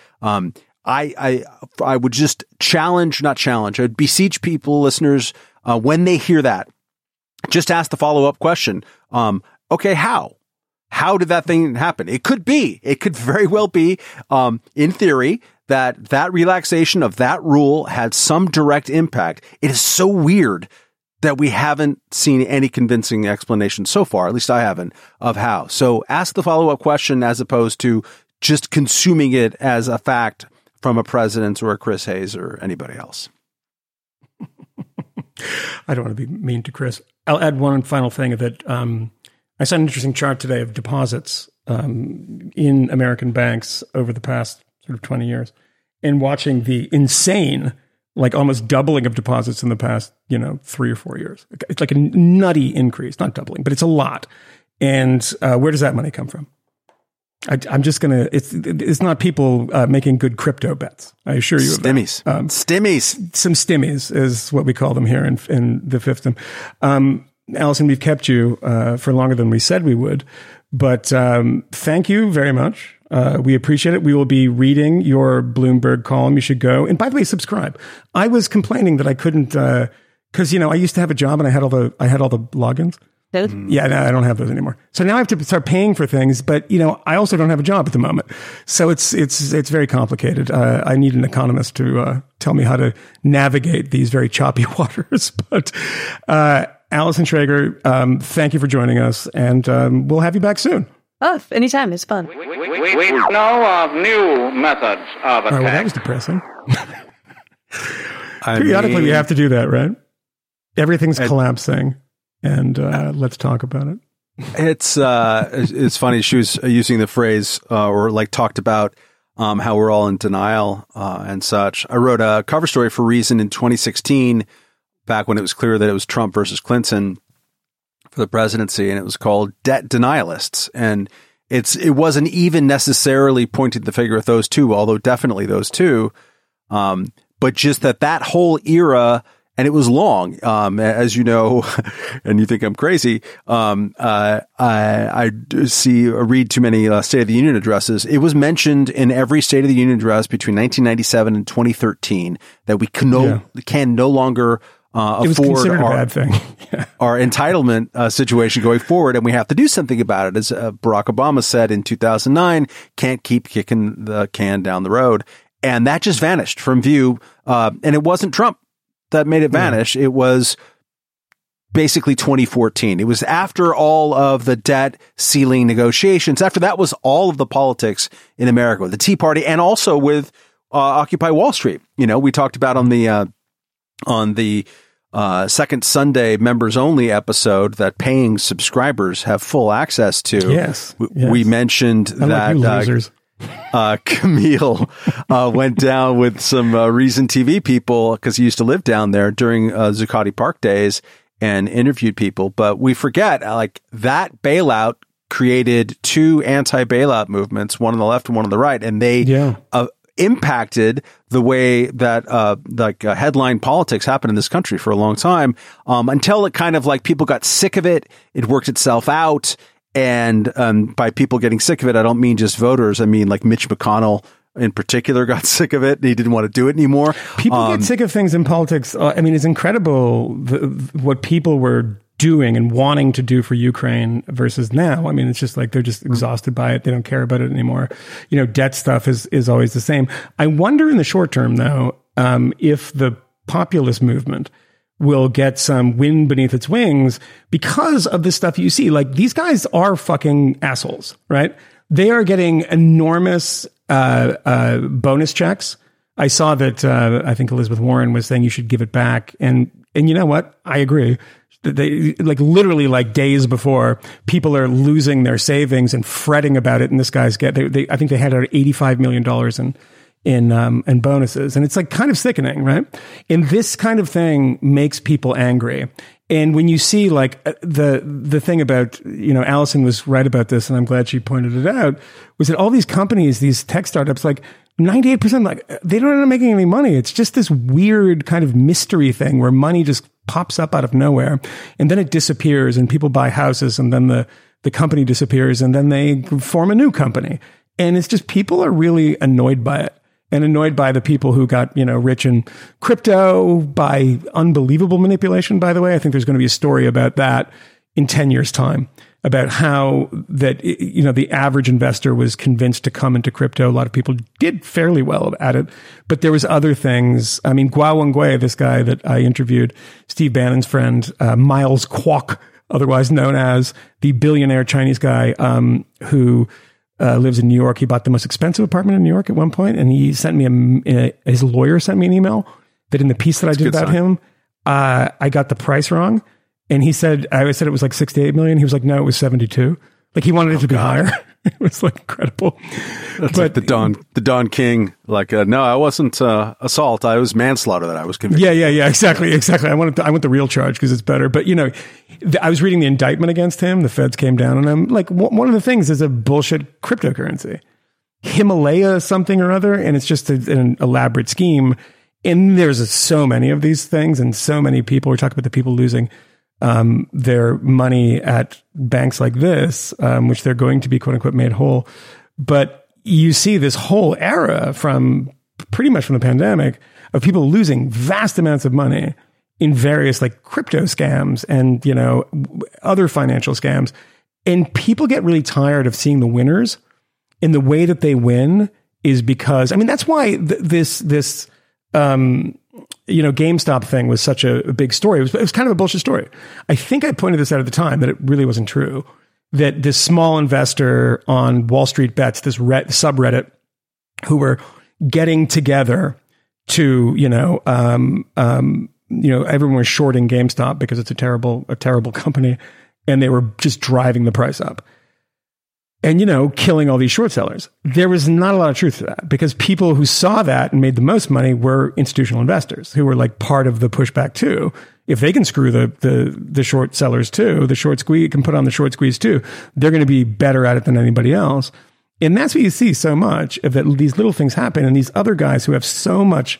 I would just I'd beseech people, listeners, when they hear that, just ask the follow-up question. Okay, how did that thing happen? It could very well be, in theory, that relaxation of that rule had some direct impact. It is so weird that we haven't seen any convincing explanation so far, at least I haven't, of how. So ask the follow-up question as opposed to just consuming it as a fact from a president or a Chris Hayes or anybody else. I don't want to be mean to Chris. I'll add one final thing that I saw an interesting chart today of deposits in American banks over the past sort of 20 years, and watching the insane, like almost doubling of deposits in the past, you know, 3 or 4 years. It's like a nutty increase, not doubling, but it's a lot. And where does that money come from? It's not people making good crypto bets. I assure you. Stimmies. Stimmies. Some stimmies is what we call them here in the Fifth. Allison, we've kept you for longer than we said we would, but thank you very much. We appreciate it. We will be reading your Bloomberg column. You should go. And by the way, subscribe. I was complaining that I couldn't, because, you know, I used to have a job and I had all the logins. Yeah, no, I don't have those anymore. So now I have to start paying for things, but, you know, I also don't have a job at the moment. So it's very complicated. I need an economist to tell me how to navigate these very choppy waters. But Allison Schrager, thank you for joining us, and we'll have you back soon. Oh, anytime. It's fun. We know of new methods of attack. All right, well, that was depressing. Periodically, we have to do that, right? Everything's collapsing, and let's talk about it. It's funny. She was using the phrase, talked about how we're all in denial and such. I wrote a cover story for Reason in 2016, back when it was clear that it was Trump versus Clinton for the presidency, and it was called "Debt Denialists." And it wasn't even necessarily pointing the finger at those two, although definitely those two. But just that whole era, and it was long, as you know, and you think I'm crazy. I read too many State of the Union addresses. It was mentioned in every State of the Union address between 1997 and 2013 that we can no longer afford our entitlement situation going forward, and we have to do something about it. As Barack Obama said in 2009, can't keep kicking the can down the road. And that just vanished from view. And it wasn't Trump that made it vanish. Yeah. It was basically 2014. It was after all of the debt ceiling negotiations. After that was all of the politics in America, with the Tea Party, and also with Occupy Wall Street. You know, we talked about on the second Sunday members only episode that paying subscribers have full access to. Yes. We mentioned that Camille went down with some Reason TV people because he used to live down there during Zuccotti Park days and interviewed people. But we forget that bailout created two anti-bailout movements, one on the left and one on the right. And they impacted the way that headline politics happened in this country for a long time, until it kind of people got sick of it. It worked itself out. And by people getting sick of it, I don't mean just voters. I mean Mitch McConnell in particular got sick of it. He didn't want to do it anymore. People get sick of things in politics. It's incredible what people were doing and wanting to do for Ukraine versus now. I mean, it's just they're just exhausted by it. They don't care about it anymore. You know, debt stuff is always the same. I wonder in the short term, though, if the populist movement will get some wind beneath its wings because of the stuff you see. These guys are fucking assholes, right? They are getting enormous bonus checks. I saw that, I think Elizabeth Warren was saying you should give it back. And you know what? I agree. They literally days before, people are losing their savings and fretting about it. And this guy's I think they had out $85 million in bonuses. And it's kind of sickening, right? And this kind of thing makes people angry. And when you see the thing about, Allison was right about this, and I'm glad she pointed it out, was that all these companies, these tech startups, 98%, they don't end up making any money. It's just this weird kind of mystery thing where money just pops up out of nowhere and then it disappears and people buy houses and then the company disappears and then they form a new company. And it's just people are really annoyed by it. And annoyed by the people who got, rich in crypto by unbelievable manipulation, by the way. I think there's going to be a story about that in 10 years' time, about how that, the average investor was convinced to come into crypto. A lot of people did fairly well at it, but there was other things. I mean, Gua Wangwei, this guy that I interviewed, Steve Bannon's friend, Miles Kwok, otherwise known as the billionaire Chinese guy who... lives in New York. He bought the most expensive apartment in New York at one point, and he sent me his lawyer sent me an email that in the piece that I did about him, I got the price wrong, and he said I said it was $68 million. He was no, it was 72. He wanted it to be higher. It was incredible. That's the Don King. No, I wasn't assault. I was manslaughter that I was convicted. Yeah. Exactly. I want the real charge because it's better. But I was reading the indictment against him. The feds came down on him. One of the things is a bullshit cryptocurrency, Himalaya something or other, and it's just an elaborate scheme. And there's so many of these things, and so many people. We're talking about the people losing their money at banks like this, which they're going to be quote unquote made whole. But you see this whole era from the pandemic of people losing vast amounts of money in various crypto scams and, other financial scams. And people get really tired of seeing the winners, and the way that they win is because, that's why this GameStop thing was such a big story. It was kind of a bullshit story. I think I pointed this out at the time that it really wasn't true, that this small investor on Wall Street Bets, this subreddit, who were getting together to, everyone was shorting GameStop because it's a terrible company, and they were just driving the price up and, killing all these short sellers. There was not a lot of truth to that, because people who saw that and made the most money were institutional investors who were like part of the pushback too. If they can screw the short sellers too, the short squeeze can put on the short squeeze too, they're going to be better at it than anybody else. And that's what you see so much of, that these little things happen. And these other guys who have so much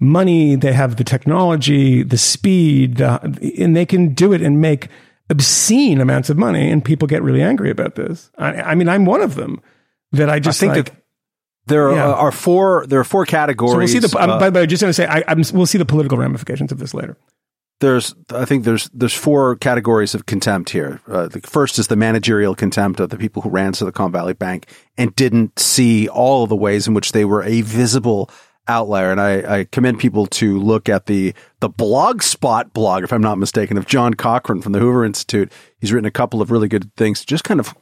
money, they have the technology, the speed, and they can do it and make obscene amounts of money. And people get really angry about this. I mean, I'm one of them. That I just think that there are four categories. So we'll see by the way, just going to say, we'll see the political ramifications of this later. I think there's four categories of contempt here. The first is the managerial contempt of the people who ran Silicon Valley Bank and didn't see all of the ways in which they were a visible outlier. And I commend people to look at the Blogspot blog, if I'm not mistaken, of John Cochrane from the Hoover Institute. He's written a couple of really good things, just kind of,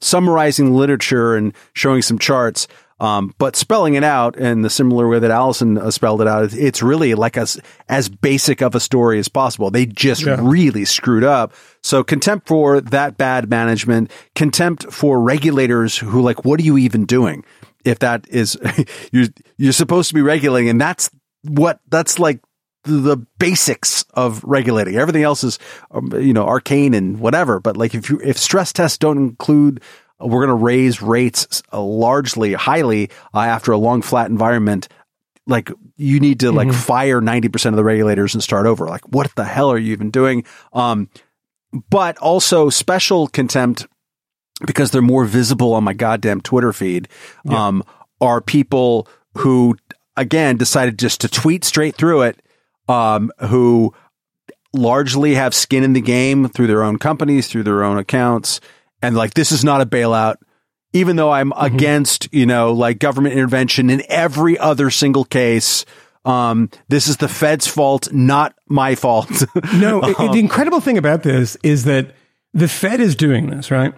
summarizing literature and showing some charts. But spelling it out in the similar way that Allison spelled it out, it's really like as basic of a story as possible. They just really screwed up. So contempt for that bad management, contempt for regulators who, like, what are you even doing? If that is, you're supposed to be regulating, and that's like the basics of regulating. Everything else is, arcane and whatever. But like if stress tests don't include, we're going to raise rates highly after a long flat environment. Like, you need to fire 90% of the regulators and start over. Like, what the hell are you even doing? But also special contempt, because they're more visible on my goddamn Twitter feed, are people who, again, decided just to tweet straight through it, who largely have skin in the game through their own companies, through their own accounts. And like, this is not a bailout, even though I'm against, government intervention in every other single case. This is the Fed's fault, not my fault. No, the incredible thing about this is that the Fed is doing this, right?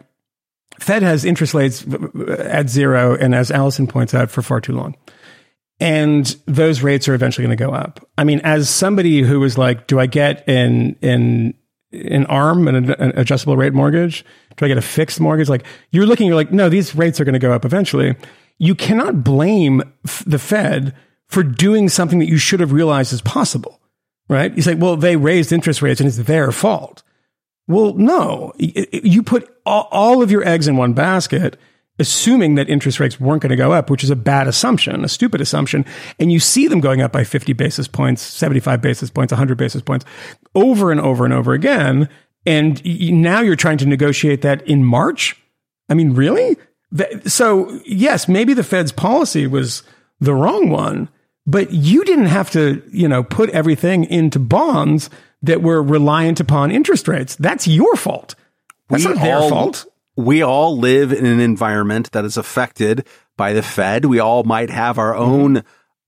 Fed has interest rates at zero, and as Allison points out, for far too long. And those rates are eventually going to go up. I mean, as somebody who was like, do I get an ARM, an adjustable rate mortgage? Do I get a fixed mortgage? Like, you're like, no, these rates are going to go up eventually. You cannot blame the Fed for doing something that you should have realized is possible, right? You say, well, they raised interest rates and it's their fault. Well, no, you put all of your eggs in one basket, assuming that interest rates weren't going to go up, which is a bad assumption, a stupid assumption. And you see them going up by 50 basis points, 75 basis points, 100 basis points over and over and over again. And now you're trying to negotiate that in March? I mean, really? So yes, maybe the Fed's policy was the wrong one, but you didn't have to, put everything into bonds that were reliant upon interest rates. That's your fault. That's not their fault. We all live in an environment that is affected by the Fed. We all might have our own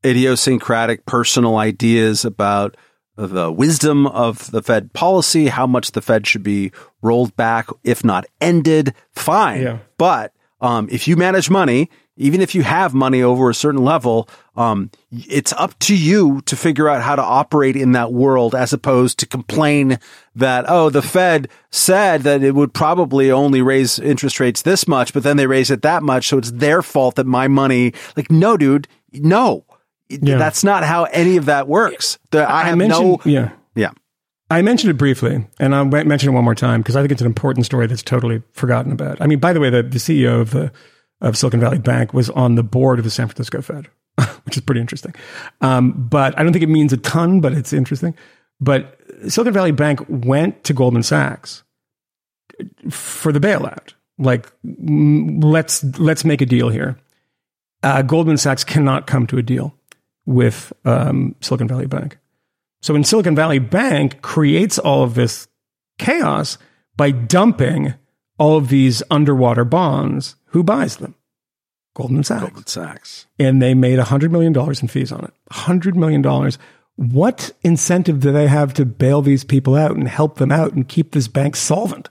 idiosyncratic personal ideas about the wisdom of the Fed policy, how much the Fed should be rolled back, if not ended, fine. Yeah. But if you manage money, even if you have money over a certain level, it's up to you to figure out how to operate in that world, as opposed to complain that, oh, the Fed said that it would probably only raise interest rates this much, but then they raised it that much, so it's their fault that my money, like, no, dude, no. Yeah. That's not how any of that works. I mentioned it briefly, and I'll mention it one more time, because I think it's an important story that's totally forgotten about. I mean, by the way, the CEO of Silicon Valley Bank was on the board of the San Francisco Fed, which is pretty interesting. But I don't think it means a ton, but it's interesting. But Silicon Valley Bank went to Goldman Sachs for the bailout. Like, let's make a deal here. Goldman Sachs cannot come to a deal with Silicon Valley Bank. So when Silicon Valley Bank creates all of this chaos by dumping all of these underwater bonds, who buys them? Goldman Sachs. Goldman Sachs. And they made $100 million in fees on it. $100 million. What incentive do they have to bail these people out and help them out and keep this bank solvent?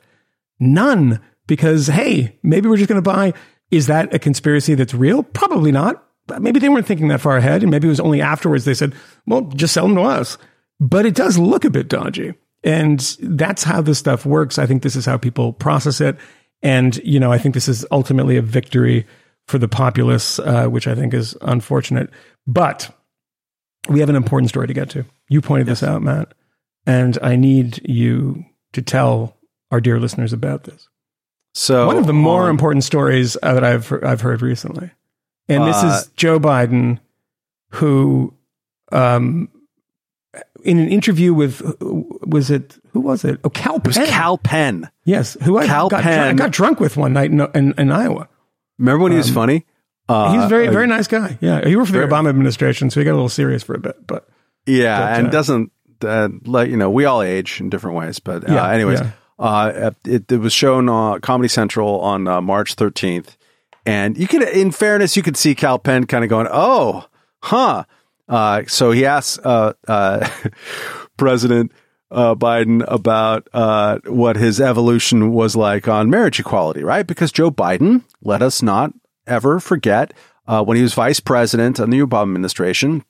None. Because, hey, maybe we're just going to buy. Is that a conspiracy that's real? Probably not. maybe they weren't thinking that far ahead, and maybe it was only afterwards they said, well, just sell them to us. But it does look a bit dodgy. And that's how this stuff works. I think this is how people process it. And, you know, I think this is ultimately a victory for the populace, which I think is unfortunate. But we have an important story to get to. You pointed this out, Matt, and I need you to tell our dear listeners about this. So one of the more important stories that I've heard recently, and this is Joe Biden, who in an interview with who was it? Oh, Cal Penn. It was Cal Penn. Yes, I got drunk with one night in Iowa. Remember when he was funny? He's a very nice guy. Yeah, he worked for the Obama administration, so he got a little serious for a bit. But yeah, we all age in different ways. But anyways. Yeah. It was shown on Comedy Central on March 13th. And you could, in fairness, you could see Cal Penn kind of going, oh, huh. So he asks President Biden about what his evolution was like on marriage equality, right? Because Joe Biden, let us not ever forget, when he was vice president in the Obama administration,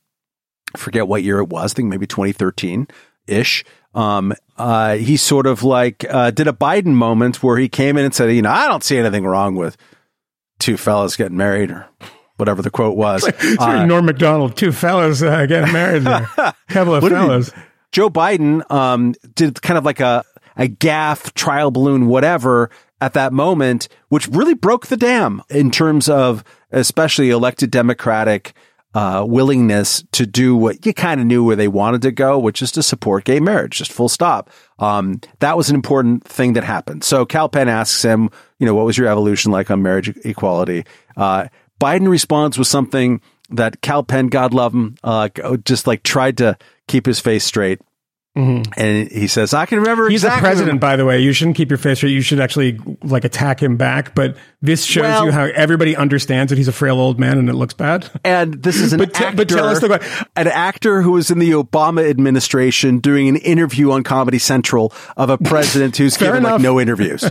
forget what year it was, I think maybe 2013-ish, he sort of like did a Biden moment where he came in and said, you know, I don't see anything wrong with two fellas getting married or whatever the quote was. It's like Norm Macdonald, two fellas getting married. A couple of fellas. Joe Biden did kind of like a gaffe, trial balloon, whatever at that moment, which really broke the dam in terms of especially elected Democratic willingness to do what you kind of knew where they wanted to go, which is to support gay marriage, just full stop. That was an important thing that happened. So Cal Penn asks him, you know, what was your evolution like on marriage equality? Biden's response was something that Cal Penn, God love him, just like tried to keep his face straight. Mm-hmm. And he says, I can remember he's exactly. He's the president, by the way. You shouldn't keep your face straight. You should actually like attack him back. But this shows you how everybody understands that he's a frail old man and it looks bad. And this is an an actor who was in the Obama administration doing an interview on Comedy Central of a president who's given like no interviews.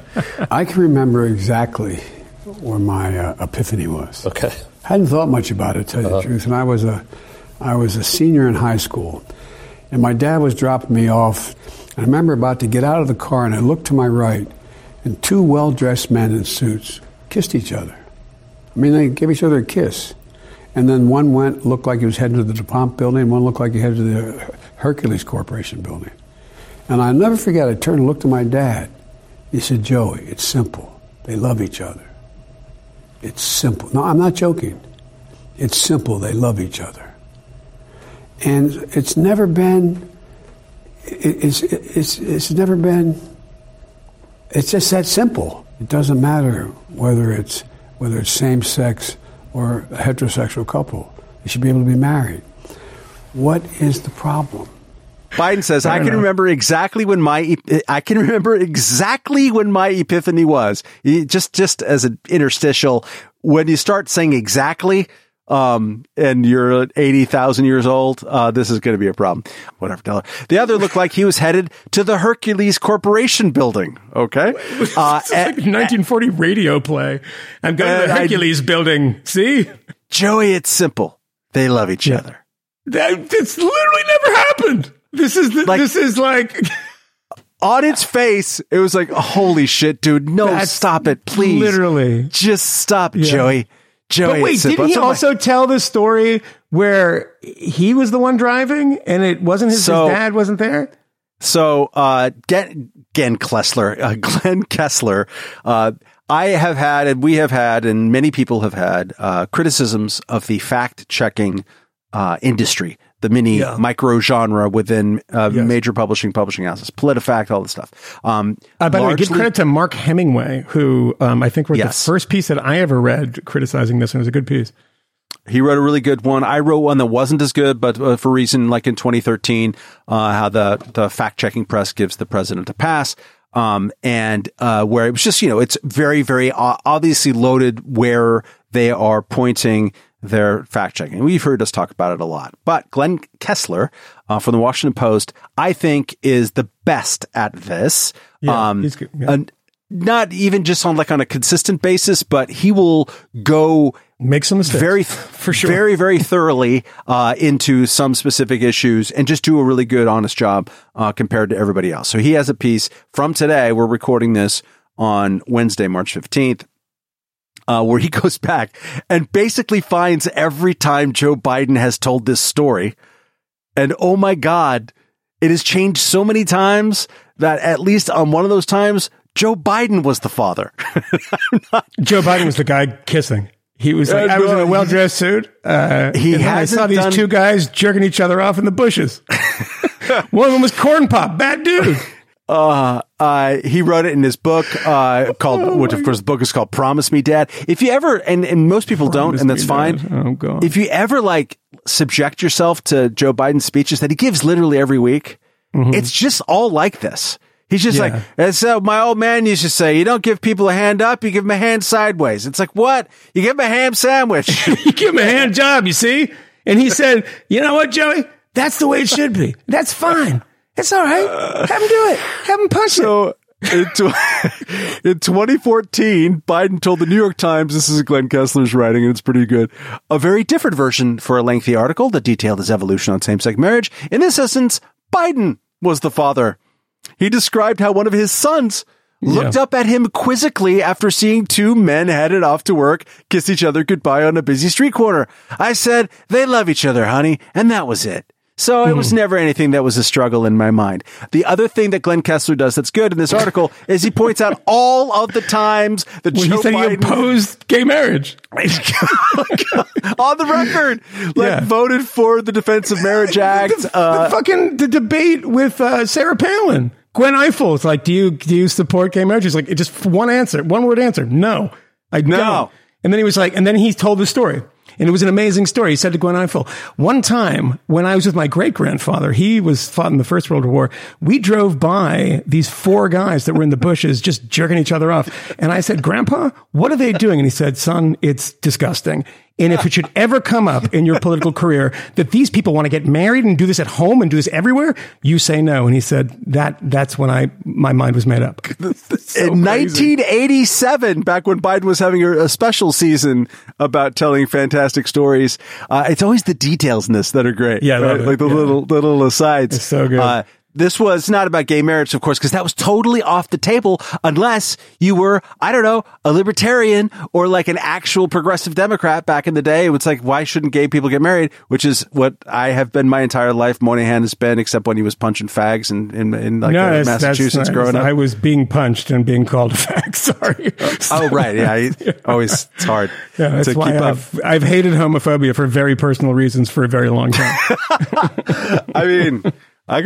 I can remember exactly where my epiphany was. Okay. Hadn't thought much about it, to tell you the truth. And I was a senior in high school. And my dad was dropping me off. I remember about to get out of the car, and I looked to my right, and two well-dressed men in suits kissed each other. I mean, they gave each other a kiss. And then one looked like he was headed to the DuPont building, and one looked like he headed to the Hercules Corporation building. And I'll never forget, I turned and looked at my dad. He said, Joey, it's simple. They love each other. It's simple. No, I'm not joking. It's simple. They love each other. And it's just that simple. It doesn't matter whether it's same sex or a heterosexual couple. They should be able to be married. What is the problem? Biden says, I can remember exactly when my epiphany was. Just as an interstitial, when you start saying exactly, and you're 80,000 years old, this is going to be a problem. Whatever. Dollar. The other looked like he was headed to the Hercules Corporation building. Okay. It's like 1940 radio play. I'm going to the Hercules building. See? Joey, it's simple. They love each other. It's literally never happened. This is like... On its face, it was like, holy shit, dude. No, stop it. Please. Literally. Just stop, Joey. But wait, didn't he also tell the story where he was the one driving and it wasn't his dad wasn't there? So, Glenn Kessler, we have had, and many people have had, criticisms of the fact-checking industry, the mini micro genre within major publishing houses, PolitiFact, all this stuff. By the way, give credit to Mark Hemingway, who I think wrote the first piece that I ever read criticizing this, and it was a good piece. He wrote a really good one. I wrote one that wasn't as good, but for reason like in 2013, how the fact-checking press gives the president a pass. And where it was just, you know, it's very, very obviously loaded where they are pointing their fact checking. We've heard us talk about it a lot, but Glenn Kessler from the Washington Post, I think, is the best at this. Yeah, he's good. Yeah. not even just on like on a consistent basis, but he will go make some mistakes very thoroughly into some specific issues and just do a really good, honest job compared to everybody else. So he has a piece from today. We're recording this on Wednesday, March 15th. Where he goes back and basically finds every time Joe Biden has told this story. And oh my God, it has changed so many times that at least on one of those times, Joe Biden was the father. Joe Biden was the guy kissing. He was like, I was in a well-dressed suit. I saw these two guys jerking each other off in the bushes. One of them was Corn Pop, bad dude. He wrote it in his book, the book is called Promise Me Dad. If you ever, and most people don't, and that's fine. Oh, God. If you ever like subject yourself to Joe Biden's speeches that he gives literally every week, mm-hmm. It's just all like this. He's just like, and so my old man used to say, you don't give people a hand up, you give them a hand sideways. It's like, what? You give them a ham sandwich. You give them a hand job, you see? And he said, you know what, Joey? That's the way it should be. That's fine. It's all right. Have him do it. Have him punch it. In 2014, Biden told the New York Times, this is Glenn Kessler's writing, and it's pretty good, a very different version for a lengthy article that detailed his evolution on same-sex marriage. In this instance, Biden was the father. He described how one of his sons looked up at him quizzically after seeing two men headed off to work kiss each other goodbye on a busy street corner. I said, they love each other, honey, and that was it. So it was never anything that was a struggle in my mind. The other thing that Glenn Kessler does that's good in this article is he points out all of the times that Joe Biden he opposed gay marriage. On the record, voted for the Defense of Marriage Act. The debate with Sarah Palin. Gwen Ifill is like, do you support gay marriage? He's like, it's just one word answer. No. No. And then he was like, and then he told the story. And it was an amazing story. He said to Gwen Ifill, one time when I was with my great-grandfather, he was fought in the First World War. We drove by these four guys that were in the bushes just jerking each other off. And I said, Grandpa, what are they doing? And he said, son, it's disgusting. And if it should ever come up in your political career that these people want to get married and do this at home and do this everywhere, you say no. And he said, that's when my mind was made up. In 1987, back when Biden was having a special season about telling fantastic stories, it's always the details in this that are great. Yeah, right? Like the little asides. It's so good. This was not about gay marriage, of course, because that was totally off the table unless you were, I don't know, a libertarian or like an actual progressive Democrat back in the day. It's like, why shouldn't gay people get married? Which is what I have been my entire life. Moynihan has been, except when he was punching fags in Massachusetts growing up. I was being punched and being called a fag. Sorry. Oh, right. Yeah. Always, it's hard to keep up. I've hated homophobia for very personal reasons for a very long time. I mean... very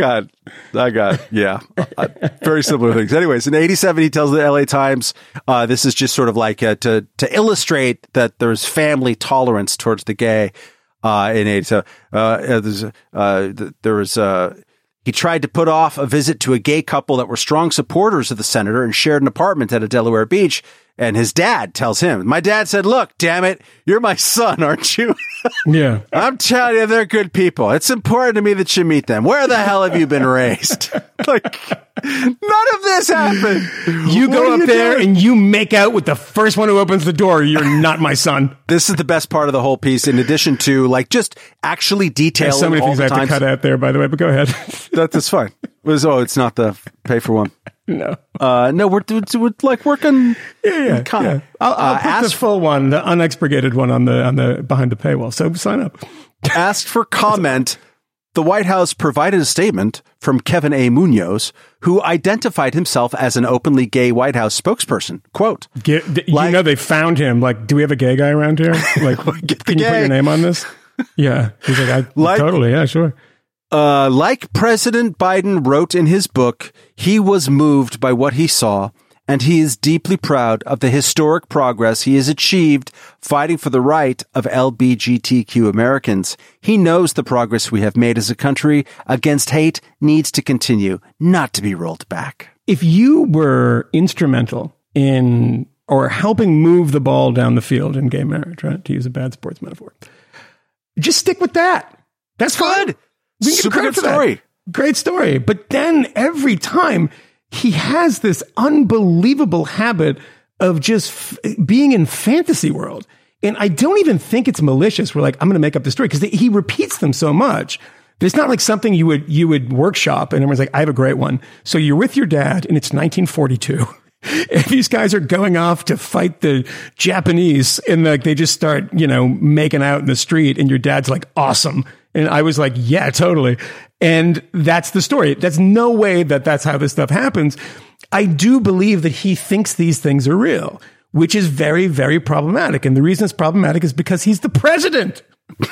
similar things. Anyways, in 1987, he tells the LA Times, this is just sort of like to illustrate that there's family tolerance towards the gay in 1987. He tried to put off a visit to a gay couple that were strong supporters of the senator and shared an apartment at a Delaware beach. And his dad tells him, my dad said, look, damn it, you're my son, aren't you? Yeah. I'm telling you, they're good people. It's important to me that you meet them. Where the hell have you been raised? Like, none of this happened. You go up there and you make out with the first one who opens the door. You're not my son. This is the best part of the whole piece, in addition to, like, just actually detailing all the times. There's so many things I have to cut out there, by the way, but go ahead. That's fine. It's not the pay for one. No. No, we're like working. Yeah. I'll put the full one, the unexpurgated one on the behind the paywall. So sign up. Asked for comment. The White House provided a statement from Kevin A. Munoz, who identified himself as an openly gay White House spokesperson. Quote, they found him. Like, do we have a gay guy around here? Like, can you put your name on this? Yeah. He's like, totally. Yeah, sure. Like President Biden wrote in his book, he was moved by what he saw, and he is deeply proud of the historic progress he has achieved fighting for the right of LGBTQ Americans. He knows the progress we have made as a country against hate needs to continue, not to be rolled back. If you were instrumental in or helping move the ball down the field in gay marriage, right? To use a bad sports metaphor, just stick with that. That's good. We can get credit for that. Great story. But then every time he has this unbelievable habit of just being in fantasy world. And I don't even think it's malicious. We're like, I'm going to make up the story, because he repeats them so much. It's not like something you would workshop and everyone's like, I have a great one. So you're with your dad and it's 1942. And these guys are going off to fight the Japanese, and like they just start, making out in the street, and your dad's like, awesome. And I was like, yeah, totally. And that's the story. That's no way that's how this stuff happens. I do believe that he thinks these things are real, which is very, very problematic. And the reason it's problematic is because he's the president.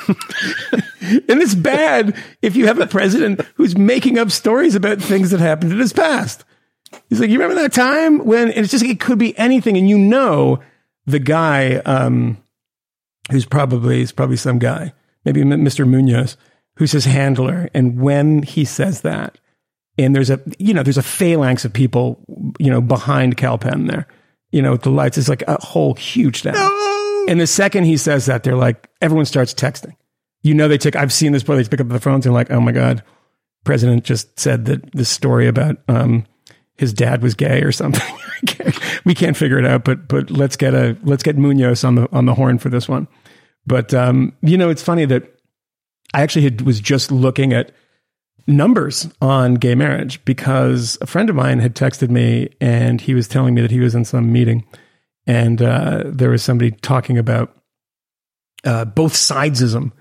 And it's bad if you have a president who's making up stories about things that happened in his past. He's like, you remember that time when, and it's just, it could be anything. And the guy who's probably some guy, maybe Mr. Munoz, who's his handler. And when he says that, and there's a phalanx of people, behind Cal Penn there, with the lights, it's like a whole huge down. No! And the second he says that, they're like, everyone starts texting. I've seen this, but they pick up the phones and like, oh my God, president just said that this story about, his dad was gay or something. We can't figure it out, but let's get Munoz on the horn for this one. But it's funny that I actually was just looking at numbers on gay marriage, because a friend of mine had texted me and he was telling me that he was in some meeting, and there was somebody talking about both sidesism,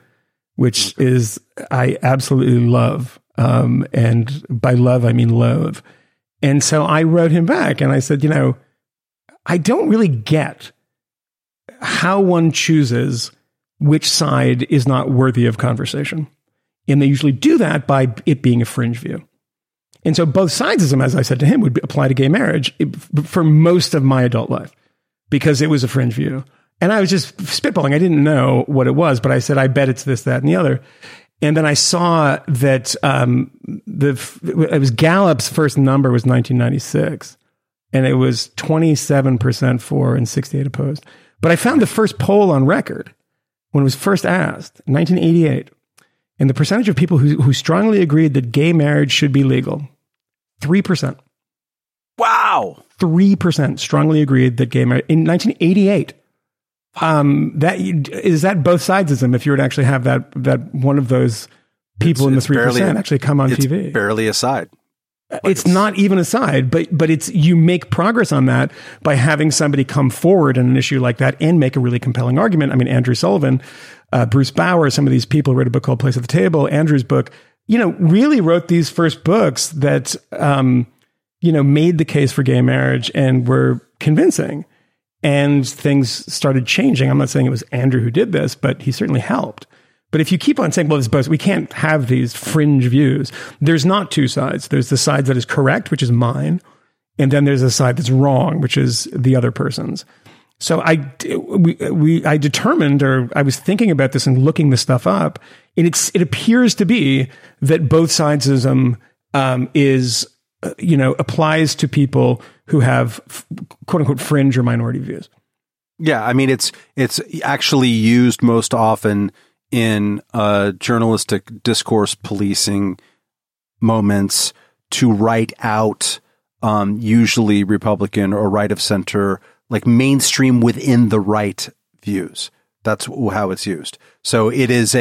which is I absolutely love, and by love I mean loathe. And so I wrote him back and I said, I don't really get how one chooses which side is not worthy of conversation. And they usually do that by it being a fringe view. And so both sidesism, as I said to him, would apply to gay marriage for most of my adult life, because it was a fringe view. And I was just spitballing. I didn't know what it was, but I said, I bet it's this, that, and the other. And then I saw that it was Gallup's first number was 1996, and it was 27% for and 68% opposed. But I found the first poll on record when it was first asked, 1988, and the percentage of people who strongly agreed that gay marriage should be legal, 3%. Wow, 3% strongly agreed that gay marriage in 1988. That is that both sidesism. If you were to actually have that one of those people in the 3% actually come on TV, it's barely a side. It's not even a side, but it's, you make progress on that by having somebody come forward on an issue like that and make a really compelling argument. I mean, Andrew Sullivan, Bruce Bauer, some of these people wrote a book called Place at the Table. Andrew's book, really wrote these first books that, made the case for gay marriage and were convincing. And things started changing. I'm not saying it was Andrew who did this, but he certainly helped. But if you keep on saying, well, we can't have these fringe views. There's not two sides. There's the side that is correct, which is mine. And then there's the side that's wrong, which is the other person's. So I determined, or I was thinking about this and looking this stuff up. And it appears to be that both sidesism is, applies to people who have quote unquote fringe or minority views. Yeah. I mean, it's actually used most often in journalistic discourse policing moments to write out usually Republican or right of center, like mainstream within the right views. That's how it's used. So it is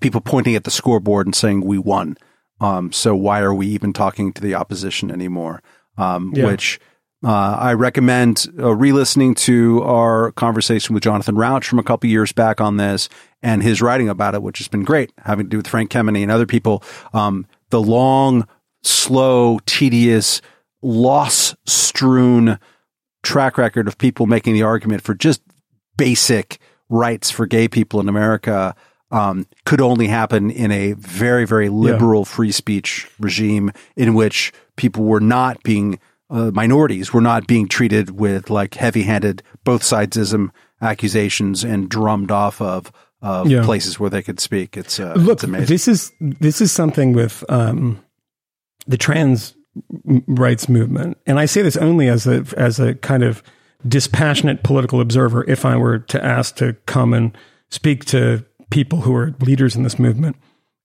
people pointing at the scoreboard and saying we won. So why are we even talking to the opposition anymore? Which I recommend re-listening to our conversation with Jonathan Rauch from a couple years back on this, and his writing about it, which has been great, having to do with Frank Kemeny and other people. The long, slow, tedious, loss-strewn track record of people making the argument for just basic rights for gay people in America could only happen in a very, very liberal free speech regime in which people were not being, minorities were not being treated with like heavy-handed both sidesism accusations and drummed off of places where they could speak. It's amazing. This is something with the trans rights movement, and I say this only as a kind of dispassionate political observer. If I were to ask to come and speak to people who are leaders in this movement,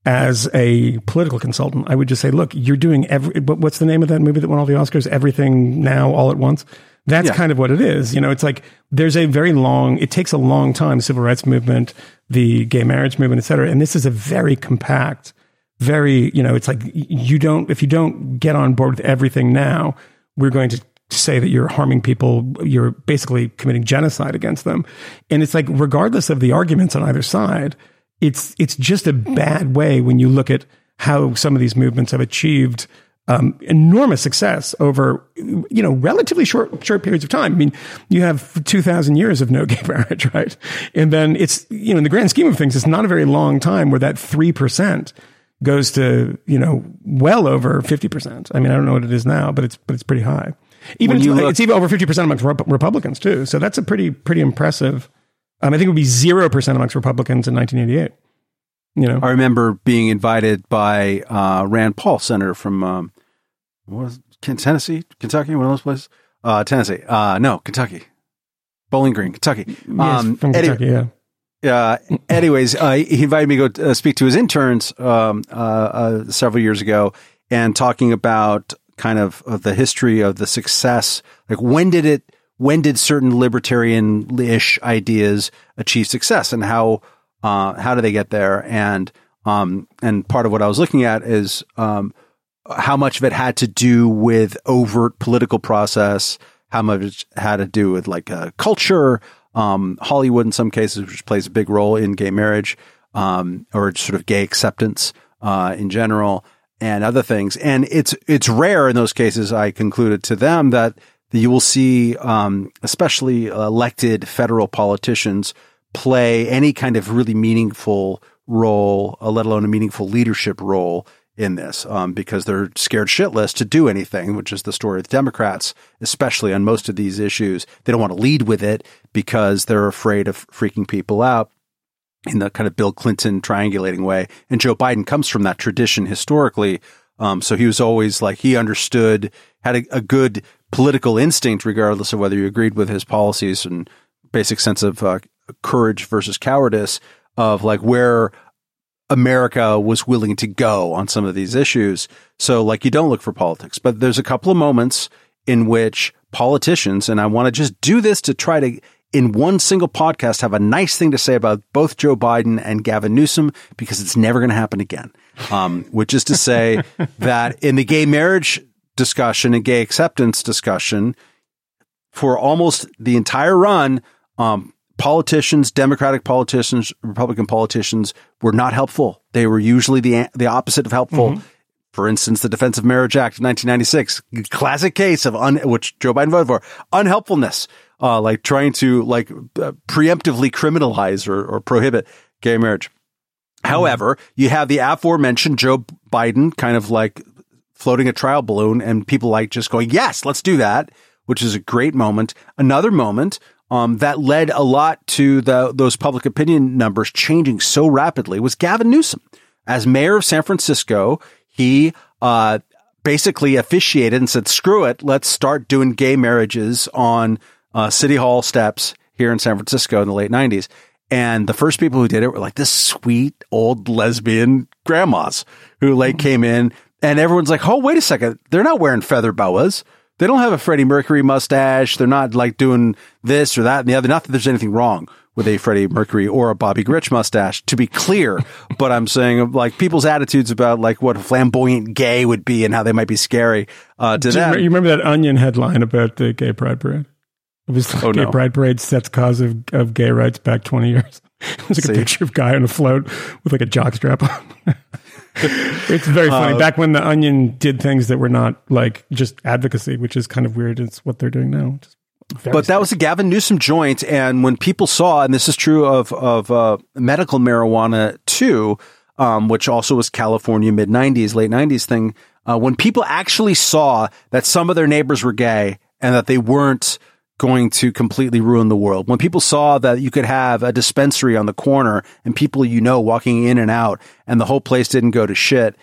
as a political consultant, I would just say, look, you're doing what's the name of that movie that won all the Oscars? Everything Now, All at Once. That's kind of what it is. You know, it's like there's a very long, it takes a long time, civil rights movement, the gay marriage movement, et cetera. And this is a very compact, very, you know, it's like if you don't get on board with everything now, we're going to say that you're harming people, you're basically committing genocide against them. And it's like, regardless of the arguments on either side, it's just a bad way when you look at how some of these movements have achieved enormous success over, you know, relatively short periods of time. I mean, you have 2,000 years of no gay marriage, right? And then it's, you know, in the grand scheme of things, it's not a very long time where that 3% goes to, you know, well over 50%. I mean, I don't know what it is now, but it's pretty high. Even it's even over 50% amongst Republicans too. So that's a pretty impressive. I think it would be 0% amongst Republicans in 1988. You know, I remember being invited by Rand Paul, senator from Bowling Green, Kentucky. He invited me to go speak to his interns several years ago, and talking about kind of the history of the success. Like, when did certain libertarian-ish ideas achieve success, and how do they get there? And part of what I was looking at is how much of it had to do with overt political process, how much had to do with like culture, Hollywood in some cases, which plays a big role in gay marriage, or sort of gay acceptance in general, and other things. And it's rare in those cases, I concluded to them, that you will see, especially elected federal politicians, play any kind of really meaningful role, let alone a meaningful leadership role in this, because they're scared shitless to do anything, which is the story of the Democrats, especially on most of these issues. They don't want to lead with it because they're afraid of freaking people out in the kind of Bill Clinton triangulating way. And Joe Biden comes from that tradition historically. So he was always like, he understood, had a good political instinct, regardless of whether you agreed with his policies, and basic sense of courage versus cowardice, of like where America was willing to go on some of these issues. So like, you don't look for politics, but there's a couple of moments in which politicians, and I want to just do this to try to, in one single podcast, have a nice thing to say about both Joe Biden and Gavin Newsom, because it's never going to happen again, which is to say that in the gay marriage discussion and gay acceptance discussion, for almost the entire run, politicians, Democratic politicians, Republican politicians, were not helpful. They were usually the opposite of helpful. Mm-hmm. For instance, the Defense of Marriage Act of 1996, classic case of which Joe Biden voted for, unhelpfulness. Like trying to like preemptively criminalize or prohibit gay marriage. Mm-hmm. However, you have the aforementioned Joe Biden kind of like floating a trial balloon, and people like just going, yes, let's do that, which is a great moment. Another moment that led a lot to those public opinion numbers changing so rapidly was Gavin Newsom. As mayor of San Francisco, he basically officiated and said, screw it, let's start doing gay marriages on City Hall steps here in San Francisco in the late 90s. And the first people who did it were like this sweet old lesbian grandmas who like came in, and everyone's like, oh, wait a second. They're not wearing feather boas. They don't have a Freddie Mercury mustache. They're not like doing this or that and the other. Not that there's anything wrong with a Freddie Mercury or a Bobby Gritch mustache, to be clear. But I'm saying like people's attitudes about like what a flamboyant gay would be and how they might be scary to them. You remember that Onion headline about the Gay Pride Parade? It was like, Gay Pride Parade sets cause of gay rights back 20 years. It was like a picture of a guy on a float with like a jockstrap on. It's very funny. Back when the Onion did things that were not like just advocacy, which is kind of weird. It's what they're doing now. That was a Gavin Newsom joint. And when people saw, and this is true of medical marijuana too, which also was California mid-90s, late 90s thing, when people actually saw that some of their neighbors were gay and that they weren't going to completely ruin the world. When people saw that you could have a dispensary on the corner and people, you know, walking in and out, and the whole place didn't go to shit,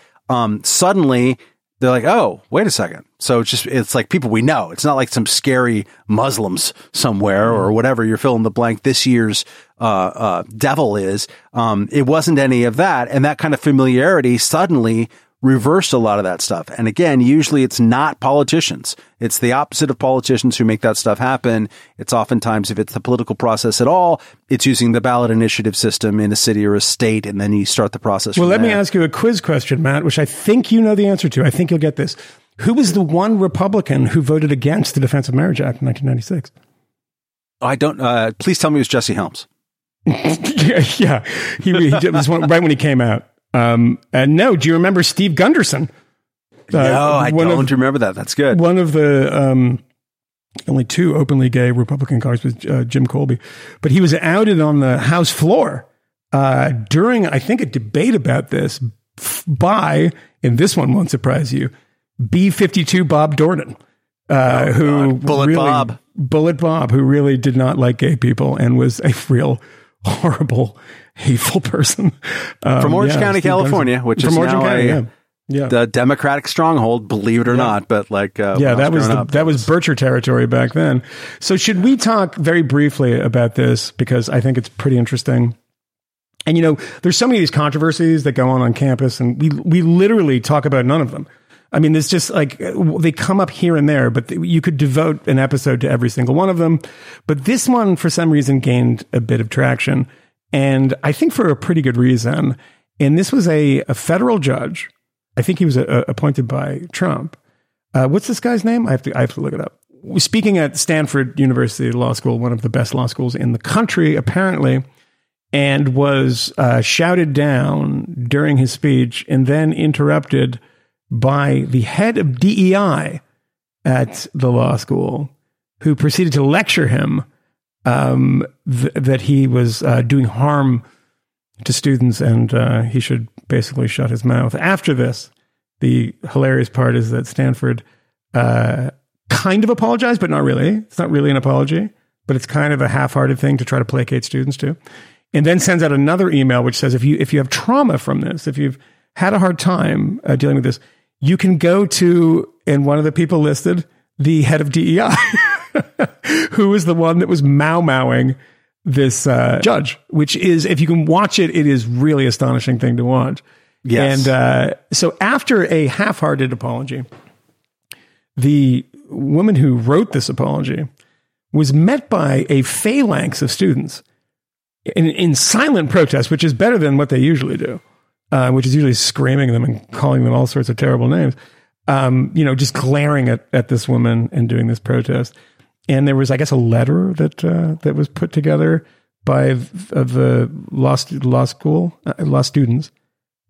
suddenly they're like, oh, wait a second. So it's just, it's like people we know. It's not like some scary Muslims somewhere or whatever you're fill in the blank this year's devil is. It wasn't any of that. And that kind of familiarity suddenly reversed a lot of that stuff. And again, usually it's not politicians. It's the opposite of politicians who make that stuff happen. It's oftentimes, if it's the political process at all, it's using the ballot initiative system in a city or a state, and then you start the process. Well, let me ask you a quiz question, Matt, which I think you know the answer to. I think you'll get this. Who was the one Republican who voted against the Defense of Marriage Act in 1996? I don't, please tell me it was Jesse Helms. Yeah. He did this one right when he came out. And no, do you remember Steve Gunderson? No, I don't remember that. That's good. One of the only two openly gay Republican cars was Jim Colby, but he was outed on the House floor during, I think, a debate about this by, and this one won't surprise you, B-52 Bob Dornan, Bullet Bob, who really did not like gay people and was a real horrible, hateful person from Orange County, California, which is now the Democratic stronghold, believe it or not. But that was Bircher territory back then. So should we talk very briefly about this? Because I think it's pretty interesting. And, you know, there's so many of these controversies that go on campus, and we literally talk about none of them. I mean, it's just like they come up here and there, but you could devote an episode to every single one of them. But this one, for some reason, gained a bit of traction. And I think for a pretty good reason. And this was a federal judge. I think he was appointed by Trump. What's this guy's name? I have to look it up. Speaking at Stanford University Law School, one of the best law schools in the country, apparently, and was shouted down during his speech and then interrupted by the head of DEI at the law school, who proceeded to lecture him that he was doing harm to students and he should basically shut his mouth. After this, the hilarious part is that Stanford kind of apologized, but not really. It's not really an apology, but it's kind of a half-hearted thing to try to placate students to. And then sends out another email which says, if you have trauma from this, if you've had a hard time dealing with this, you can go to, and one of the people listed, the head of DEI, who is the one that was mowing this judge, which is, if you can watch it, it is really astonishing thing to watch. Yes. And so after a half-hearted apology, the woman who wrote this apology was met by a phalanx of students in silent protest, which is better than what they usually do. Which is usually screaming at them and calling them all sorts of terrible names, just glaring at this woman and doing this protest. And there was, I guess, a letter that was put together by the law students.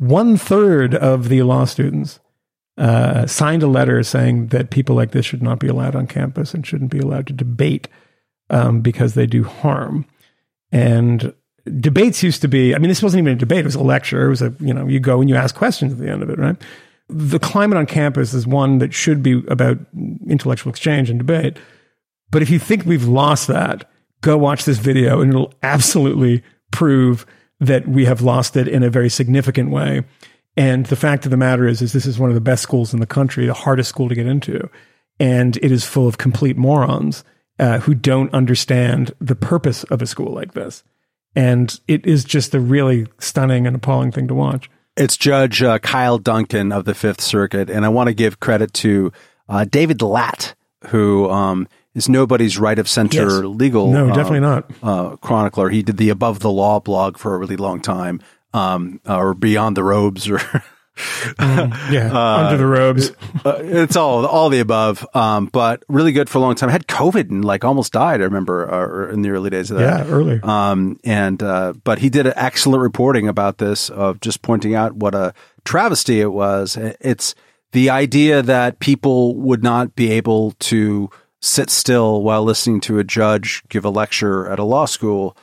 1/3 of the law students signed a letter saying that people like this should not be allowed on campus and shouldn't be allowed to debate because they do harm. And debates used to be, I mean, this wasn't even a debate. It was a lecture. It was you go and you ask questions at the end of it, right? The climate on campus is one that should be about intellectual exchange and debate. But if you think we've lost that, go watch this video and it'll absolutely prove that we have lost it in a very significant way. And the fact of the matter is this is one of the best schools in the country, the hardest school to get into. And it is full of complete morons who don't understand the purpose of a school like this. And it is just a really stunning and appalling thing to watch. It's Judge Kyle Duncan of the Fifth Circuit. And I want to give credit to David Latt, who is nobody's right of center legal. No, definitely not. Chronicler. He did the Above the Law blog for a really long time or Beyond the Robes or Under the Robes. It's all the above, but really good for a long time. I had COVID and almost died, I remember, in the early days of that. Yeah, early. But he did an excellent reporting about this, of just pointing out what a travesty it was. It's the idea that people would not be able to sit still while listening to a judge give a lecture at a law school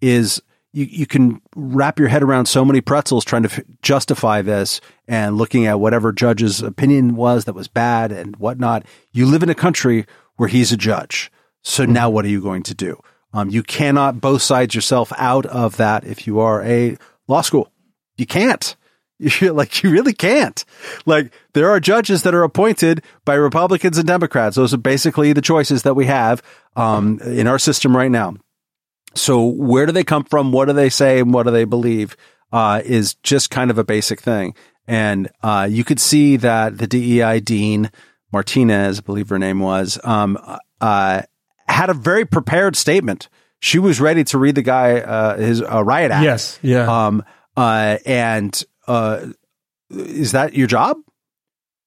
is... You can wrap your head around so many pretzels trying to justify this and looking at whatever judge's opinion was that was bad and whatnot. You live in a country where he's a judge. So now what are you going to do? You cannot both sides yourself out of that if you are a law school. You can't. You really can't. Like, there are judges that are appointed by Republicans and Democrats. Those are basically the choices that we have in our system right now. So where do they come from? What do they say? And what do they believe is just kind of a basic thing. And you could see that the DEI dean, Martinez, I believe her name was, had a very prepared statement. She was ready to read the guy his riot act. Yes. Yeah. Is that your job?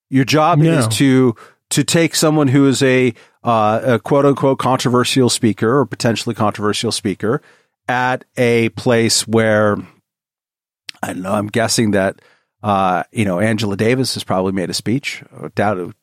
Your job is to take someone who is a quote unquote controversial speaker or potentially controversial speaker at a place where, I don't know, I'm guessing that, Angela Davis has probably made a speech. I doubt it,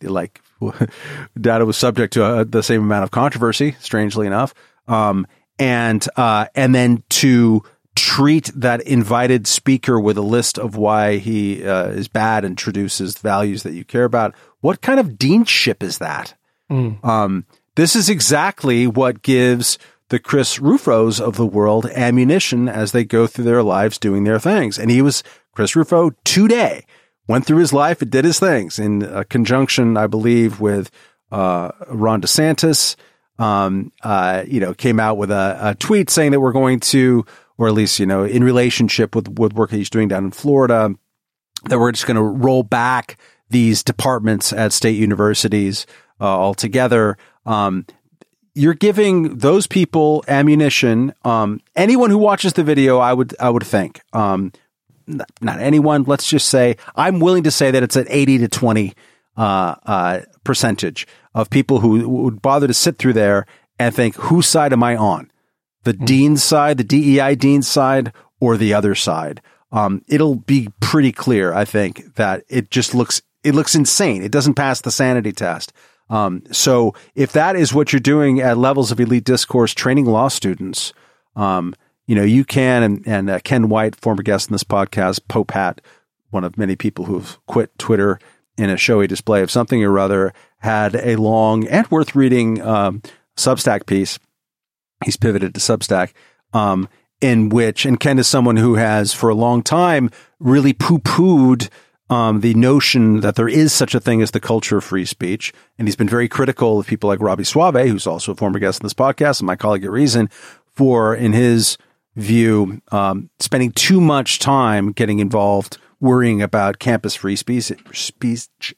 doubt it was subject to the same amount of controversy, strangely enough. And then to treat that invited speaker with a list of why he is bad and introduces values that you care about. What kind of deanship is that? Mm. This is exactly what gives the Chris Rufos of the world ammunition as they go through their lives doing their things. And he was Chris Rufo today, went through his life and did his things in conjunction, I believe, with Ron DeSantis. Came out with a tweet saying that we're going to, or at least, in relationship with work he's doing down in Florida, that we're just going to roll back these departments at state universities altogether. You're giving those people ammunition. Anyone who watches the video, I would think, not anyone. Let's just say I'm willing to say that it's an 80-20 percentage of people who would bother to sit through there and think, whose side am I on? The dean's side, the DEI dean's side, or the other side? It'll be pretty clear, I think, that it just looks insane. It doesn't pass the sanity test. So if that is what you're doing at levels of elite discourse, training law students, you can, and Ken White, former guest in this podcast, Pope Hat, one of many people who've quit Twitter in a showy display of something or other, had a long and worth reading Substack piece. He's pivoted to Substack, and Ken is someone who has for a long time really poo-pooed the notion that there is such a thing as the culture of free speech. And he's been very critical of people like Robbie Suave, who's also a former guest on this podcast and my colleague at Reason, for, in his view, spending too much time getting involved worrying about campus free speech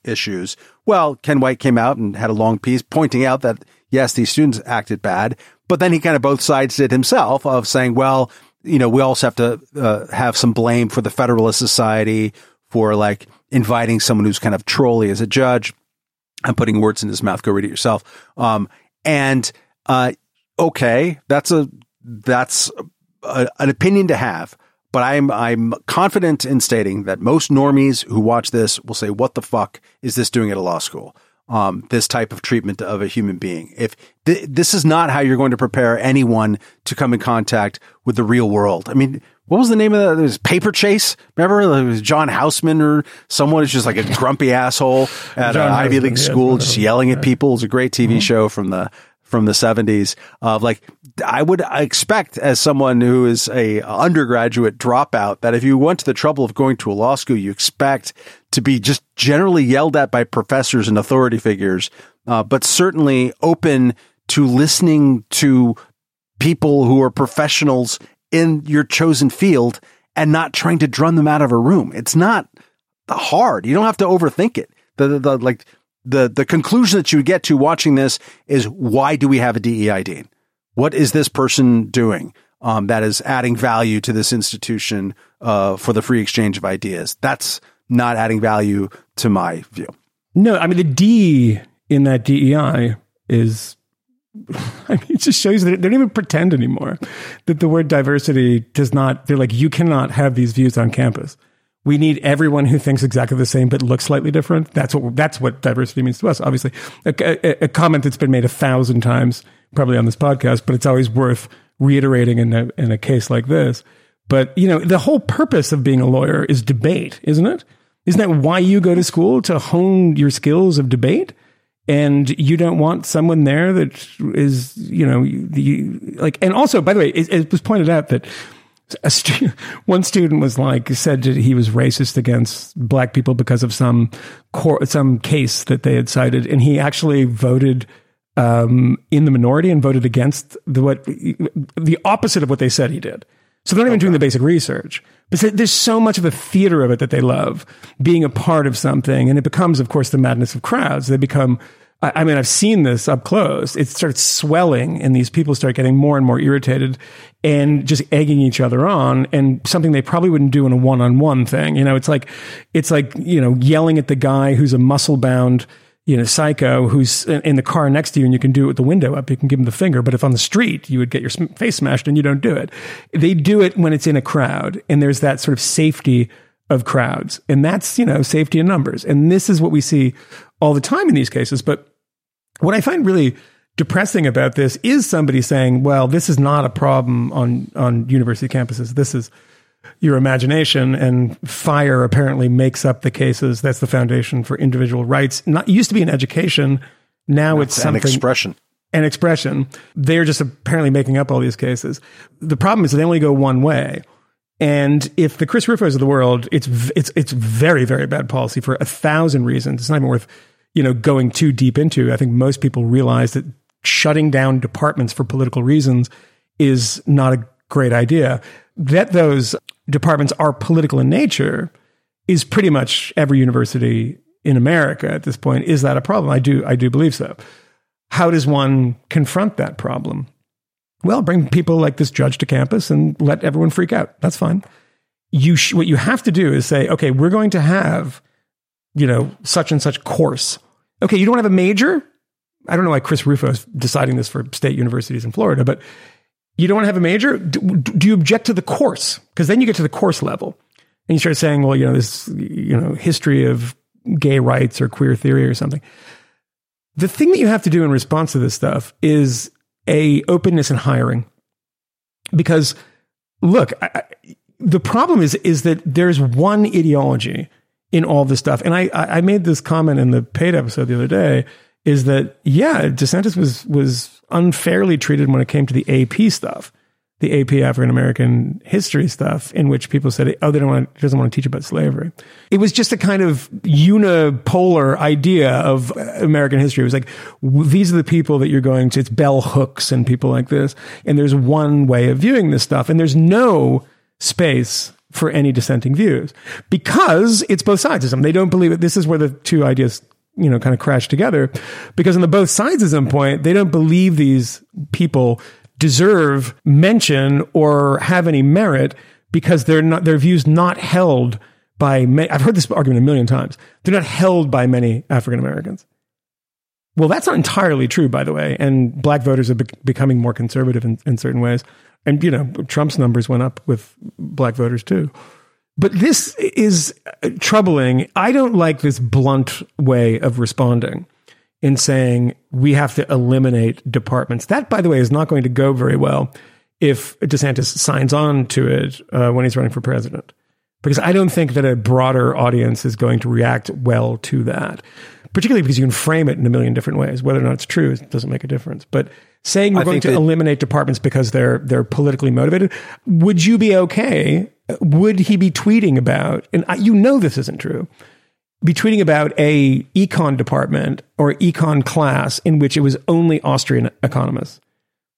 issues. Well, Ken White came out and had a long piece pointing out that, yes, these students acted bad, but then he kind of both sides it himself of saying, well, we also have to have some blame for the Federalist Society for inviting someone who's kind of trolly as a judge. I'm putting words in his mouth. Go read it yourself. Okay, that's an opinion to have. But I'm confident in stating that most normies who watch this will say, what the fuck is this doing at a law school? This type of treatment of a human being. If this is not how you're going to prepare anyone to come in contact with the real world. I mean, what was the name of that? There was Paper Chase. Remember, it was John Houseman or someone who's just like a grumpy asshole at an Ivy League school, just yelling at people. It's a great TV show from the 70s of I would expect as someone who is a undergraduate dropout that if you went to the trouble of going to a law school, you expect to be just generally yelled at by professors and authority figures, but certainly open to listening to people who are professionals in your chosen field and not trying to drum them out of a room. It's not hard. You don't have to overthink it. The conclusion that you get to watching this is, why do we have a DEI dean? What is this person doing that is adding value to this institution for the free exchange of ideas? That's not adding value to my view. No, I mean, the D in that DEI is, it just shows that they don't even pretend anymore that the word diversity does not, they're like, you cannot have these views on campus. We need everyone who thinks exactly the same but looks slightly different. That's what diversity means to us. Obviously, a comment that's been made 1,000 times probably on this podcast, but it's always worth reiterating in a case like this. But the whole purpose of being a lawyer is debate, isn't it? Isn't that why you go to school, to hone your skills of debate? And you don't want someone there that is, and also, by the way, it was pointed out that One student was like, said that he was racist against black people because of some case that they had cited, and he actually voted in the minority and voted against the opposite of what they said he did. So they're not even doing the basic research. But there's so much of a theater of it that they love, being a part of something. And it becomes, of course, the madness of crowds. They become, I mean, I've seen this up close. It starts swelling and these people start getting more and more irritated and just egging each other on, and something they probably wouldn't do in a one-on-one thing. You know, it's like, you know, yelling at the guy who's a muscle-bound, you know, psycho who's in the car next to you, and you can do it with the window up. You can give him the finger. But if on the street, you would get your face smashed, and you don't do it. They do it when it's in a crowd. And there's that sort of safety of crowds. And that's, you know, safety in numbers. And this is what we see all the time in these cases. But what I find really depressing about this is somebody saying, well, this is not a problem on university campuses. This is your imagination, and FIRE apparently makes up the cases. That's the foundation for individual rights. Not used to be an education. Now it's something, an expression. They're just apparently making up all these cases. The problem is they only go one way. And if the Chris Rufos of the world, it's very, very bad policy for 1,000 reasons. It's not even worth, you know, going too deep into. I think most people realize that shutting down departments for political reasons is not a great idea. That those departments are political in nature is pretty much every university in America at this point. Is that a problem? I do believe so. How does one confront that problem? Well, bring people like this judge to campus and let everyone freak out. That's fine. What you have to do is say, okay, we're going to have, you know, such and such course. Okay, you don't have a major? I don't know why Chris Rufo is deciding this for state universities in Florida, but you don't want to have a major? Do you object to the course? Because then you get to the course level and you start saying, well, you know, this, you know, history of gay rights or queer theory or something. The thing that you have to do in response to this stuff is a openness in hiring. Because look, the problem is that there's one ideology in all this stuff. And I made this comment in the paid episode the other day, is that, yeah, DeSantis was unfairly treated when it came to the AP stuff, the AP African-American history stuff, in which people said, oh, he doesn't want to teach about slavery. It was just a kind of unipolar idea of American history. It was like, these are the people that you're going to, it's bell hooks and people like this. And there's one way of viewing this stuff. And there's no space for any dissenting views because it's both sides of them. They don't believe it. This is where the two ideas, you know, kind of crash together, because on the both sides at some point, they don't believe these people deserve mention or have any merit because they're not, their views not held by many. I've heard this argument a million times. They're not held by many African Americans. Well, that's not entirely true, by the way. And black voters are becoming more conservative in certain ways. And, you know, Trump's numbers went up with black voters too. But this is troubling. I don't like this blunt way of responding in saying we have to eliminate departments. That, by the way, is not going to go very well if DeSantis signs on to it when he's running for president, because I don't think that a broader audience is going to react well to that, particularly because you can frame it in a million different ways. Whether or not it's true, it doesn't make a difference. But saying we're going to eliminate departments because they're politically motivated, would you be okay? Would he be tweeting about, and you know this isn't true, be tweeting about a econ department or econ class in which it was only Austrian economists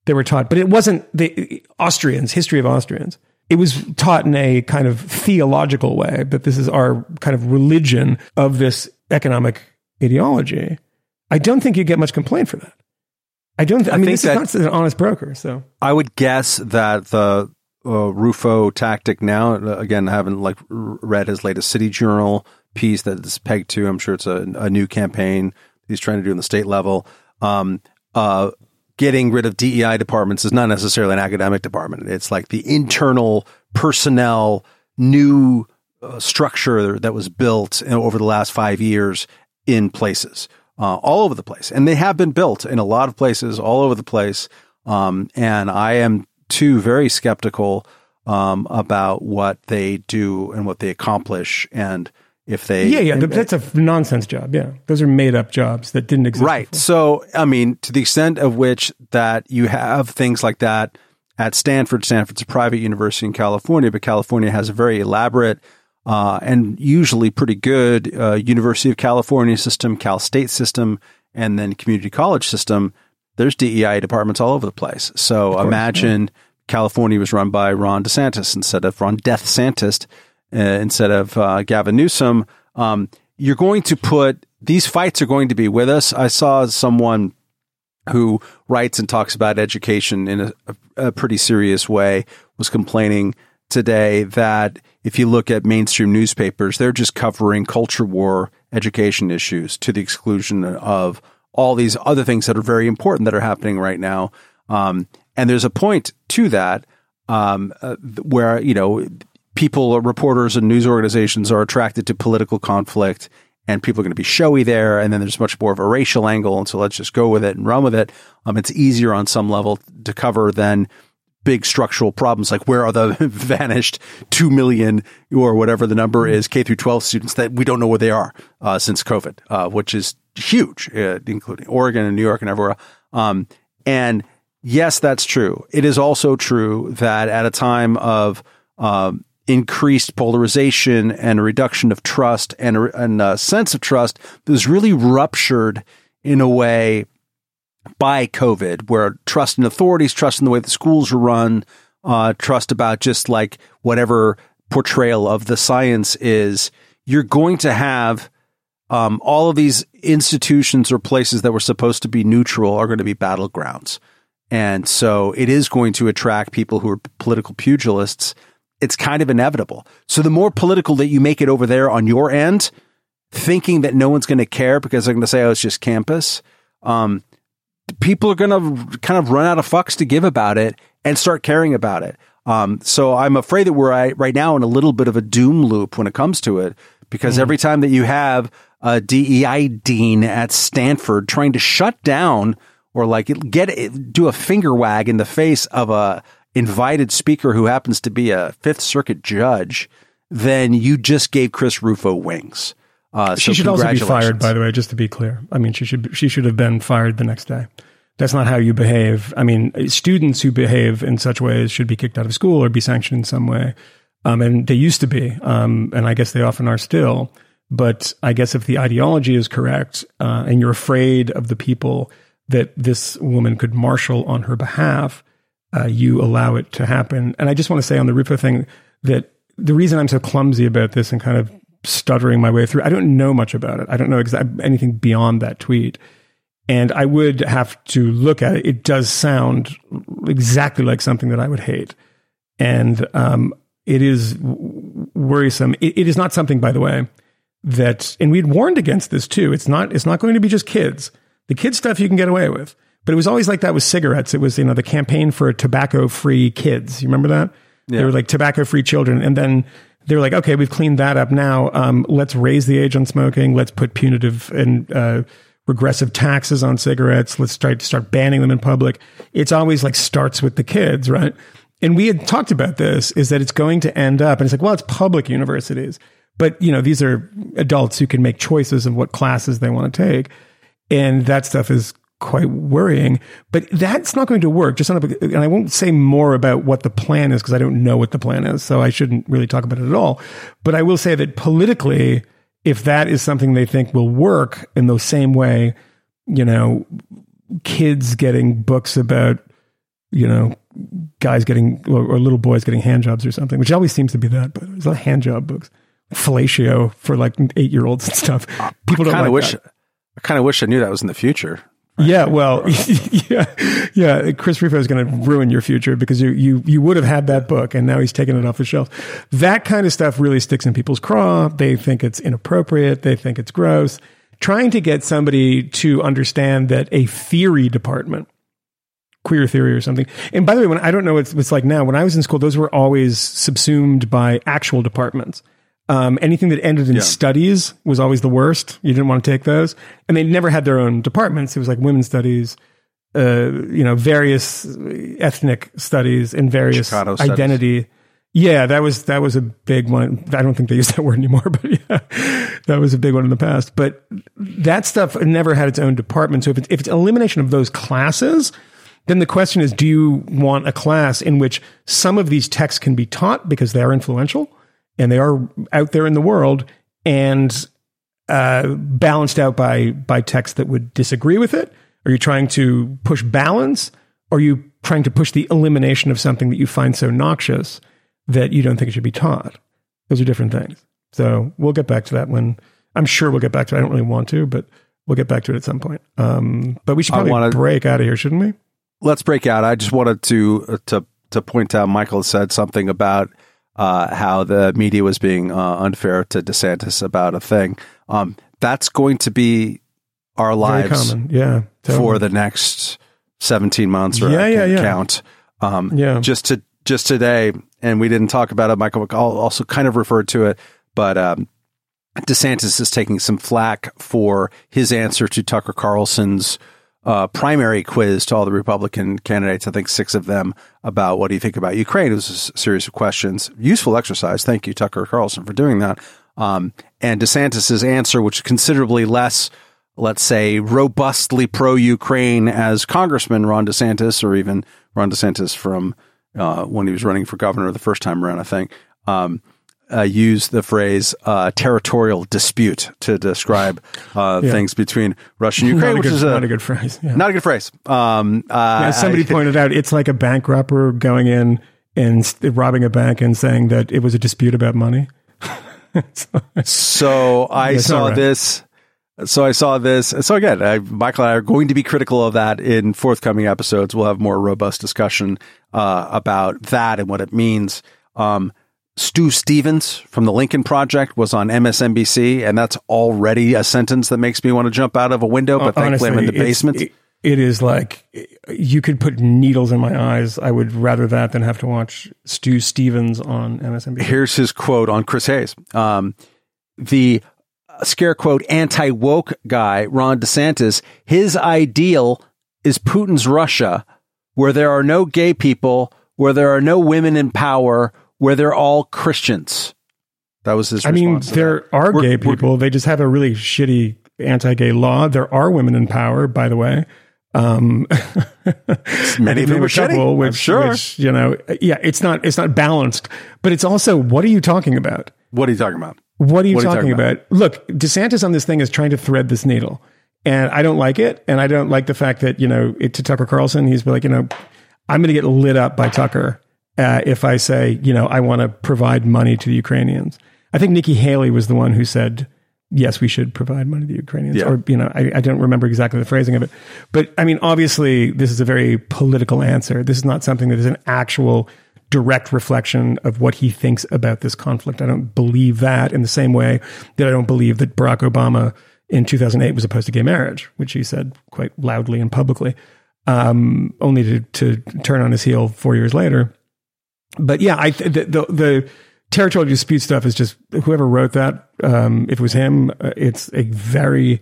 that were taught, but it wasn't the Austrians, history of Austrians. It was taught in a kind of theological way, but this is our kind of religion of this economic ideology. I don't think you get much complaint for that. I mean, this is not an honest broker, so. I would guess that the Rufo tactic now, again, I haven't read his latest City Journal piece that is pegged to, I'm sure it's a new campaign he's trying to do on the state level. Getting rid of DEI departments is not necessarily an academic department. It's like the internal personnel, new structure that was built over the last 5 years in places, all over the place. And they have been built in a lot of places, all over the place. And I am too very skeptical about what they do and what they accomplish, and if they that's a nonsense job. Yeah, those are made up jobs that didn't exist, right, before. So I mean, to the extent of which that you have things like that at Stanford. Stanford's a private university in California, but California has a very elaborate and usually pretty good University of California system, Cal State system, and then community college system. There's DEI departments all over the place. So imagine California was run by Ron DeSantis instead of Ron Death Santist, instead of Gavin Newsom. You're going to put, these fights are going to be with us. I saw someone who writes and talks about education in a pretty serious way was complaining today that if you look at mainstream newspapers, they're just covering culture war education issues to the exclusion of all these other things that are very important that are happening right now. And there's a point to that where, you know, people, reporters and news organizations are attracted to political conflict, and people are going to be showy there. And then there's much more of a racial angle. And so let's just go with it and run with it. It's easier on some level to cover than big structural problems, like where are the vanished 2 million or whatever the number is, K through 12 students that we don't know where they are since COVID, which is huge, including Oregon and New York and everywhere. And yes, that's true. It is also true that at a time of increased polarization and a reduction of trust and a sense of trust that was really ruptured in a way by COVID, where trust in authorities, trust in the way the schools were run, trust about just like whatever portrayal of the science is, you're going to have all of these institutions or places that were supposed to be neutral are going to be battlegrounds. And so it is going to attract people who are political pugilists. It's kind of inevitable. So the more political that you make it over there on your end, thinking that no one's going to care because they're going to say, oh, it's just campus, people are going to kind of run out of fucks to give about it and start caring about it. So I'm afraid that we're right now in a little bit of a doom loop when it comes to it, because every time that you have a DEI dean at Stanford trying to shut down or like do a finger wag in the face of a invited speaker who happens to be a Fifth Circuit judge, then you just gave Chris Rufo wings. She should also be fired, by the way, just to be clear. I mean, she should have been fired the next day. That's not how you behave. I mean, students who behave in such ways should be kicked out of school or be sanctioned in some way. And they used to be, and I guess they often are still. But I guess if the ideology is correct and you're afraid of the people that this woman could marshal on her behalf, you allow it to happen. And I just want to say on the Rufo thing that the reason I'm so clumsy about this and kind of stuttering my way through, I don't know much about it. I don't know anything beyond that tweet. And I would have to look at it. It does sound exactly like something that I would hate. And it is worrisome. It is not something, by the way, that, and we'd warned against this too. It's not going to be just kids. The kid stuff you can get away with. But it was always like that with cigarettes. It was, you know, the campaign for tobacco-free kids. You remember that? Yeah. They were like tobacco-free children. And then they were like, okay, we've cleaned that up now. Let's raise the age on smoking. Let's put punitive and regressive taxes on cigarettes. Let's try to start banning them in public. It's always like starts with the kids, right? And we had talked about this, is that it's going to end up, and it's like, well, it's public universities. But, you know, these are adults who can make choices of what classes they want to take. And that stuff is quite worrying, but that's not going to work. And I won't say more about what the plan is because I don't know what the plan is, so I shouldn't really talk about it at all. But I will say that politically, if that is something they think will work in the same way, you know, kids getting books about, you know, guys getting or little boys getting hand jobs or something, which always seems to be that, but it's not hand job books, fellatio for like 8-year-olds and stuff. People don't like that. I kind of wish I knew that was in the future. Right. Yeah, well, yeah. Chris Rufo is going to ruin your future because you would have had that book, and now he's taking it off the shelf. That kind of stuff really sticks in people's craw. They think it's inappropriate. They think it's gross. Trying to get somebody to understand that a theory department, queer theory or something. And by the way, I don't know what it's like now. When I was in school, those were always subsumed by actual departments. Anything that ended in studies was always the worst. You didn't want to take those. And they never had their own departments. It was like women's studies, you know, various ethnic studies and various Chicago identity studies. Yeah, that was a big one. I don't think they use that word anymore, but yeah, that was a big one in the past. But that stuff never had its own department. So if it's elimination of those classes, Then the question is, do you want a class in which some of these texts can be taught because they are influential and they are out there in the world, and balanced out by texts that would disagree with it? Are you trying to push balance? Or are you trying to push the elimination of something that you find so noxious that you don't think it should be taught? Those are different things. So we'll get back to that when... I'm sure we'll get back to it. I don't really want to, but we'll get back to it at some point. But we should probably break out of here, shouldn't we? Let's break out. I just wanted to point out, Michael said something about how the media was being unfair to DeSantis about a thing. That's going to be our lives for the next 17 months or count. Just today, and we didn't talk about it, Michael also kind of referred to it, but DeSantis is taking some flack for his answer to Tucker Carlson's primary quiz to all the Republican candidates, I think 6 of them, about what do you think about Ukraine? It was a series of questions. Useful exercise. Thank you, Tucker Carlson, for doing that. And DeSantis's answer, which is considerably less, let's say, robustly pro-Ukraine as Congressman Ron DeSantis, or even Ron DeSantis from when he was running for governor the first time around, I think, use the phrase territorial dispute to describe things between Russia and Ukraine, which is not a good phrase. Yeah. Not a good phrase. As somebody pointed out, it's like a bank robber going in and robbing a bank and saying that it was a dispute about money. So I saw this. So again, Michael and I are going to be critical of that in forthcoming episodes. We'll have more robust discussion about that and what it means. Stu Stevens from the Lincoln Project was on MSNBC, and that's already a sentence that makes me want to jump out of a window, but thankfully I'm in the basement. It is like, you could put needles in my eyes. I would rather that than have to watch Stu Stevens on MSNBC. Here's his quote on Chris Hayes. The scare quote, anti-woke guy, Ron DeSantis, his ideal is Putin's Russia, where there are no gay people, where there are no women in power, where they're all Christians. That was his response. I mean, there are gay people. They just have a really shitty anti-gay law. There are women in power, by the way. Many of them are shitty, I'm sure. It's not balanced. But it's also, what are you talking about? What are you talking about? What are you talking about? Look, DeSantis on this thing is trying to thread this needle. And I don't like it. And I don't like the fact that, to Tucker Carlson, he's like, I'm going to get lit up by Tucker if I say, I want to provide money to the Ukrainians. I think Nikki Haley was the one who said, yes, we should provide money to the Ukrainians. Yeah. Or, I don't remember exactly the phrasing of it. But, obviously, this is a very political answer. This is not something that is an actual direct reflection of what he thinks about this conflict. I don't believe that, in the same way that I don't believe that Barack Obama in 2008 was opposed to gay marriage, which he said quite loudly and publicly, only to turn on his heel 4 years later. But yeah, the territorial dispute stuff is just, whoever wrote that, if it was him, it's being very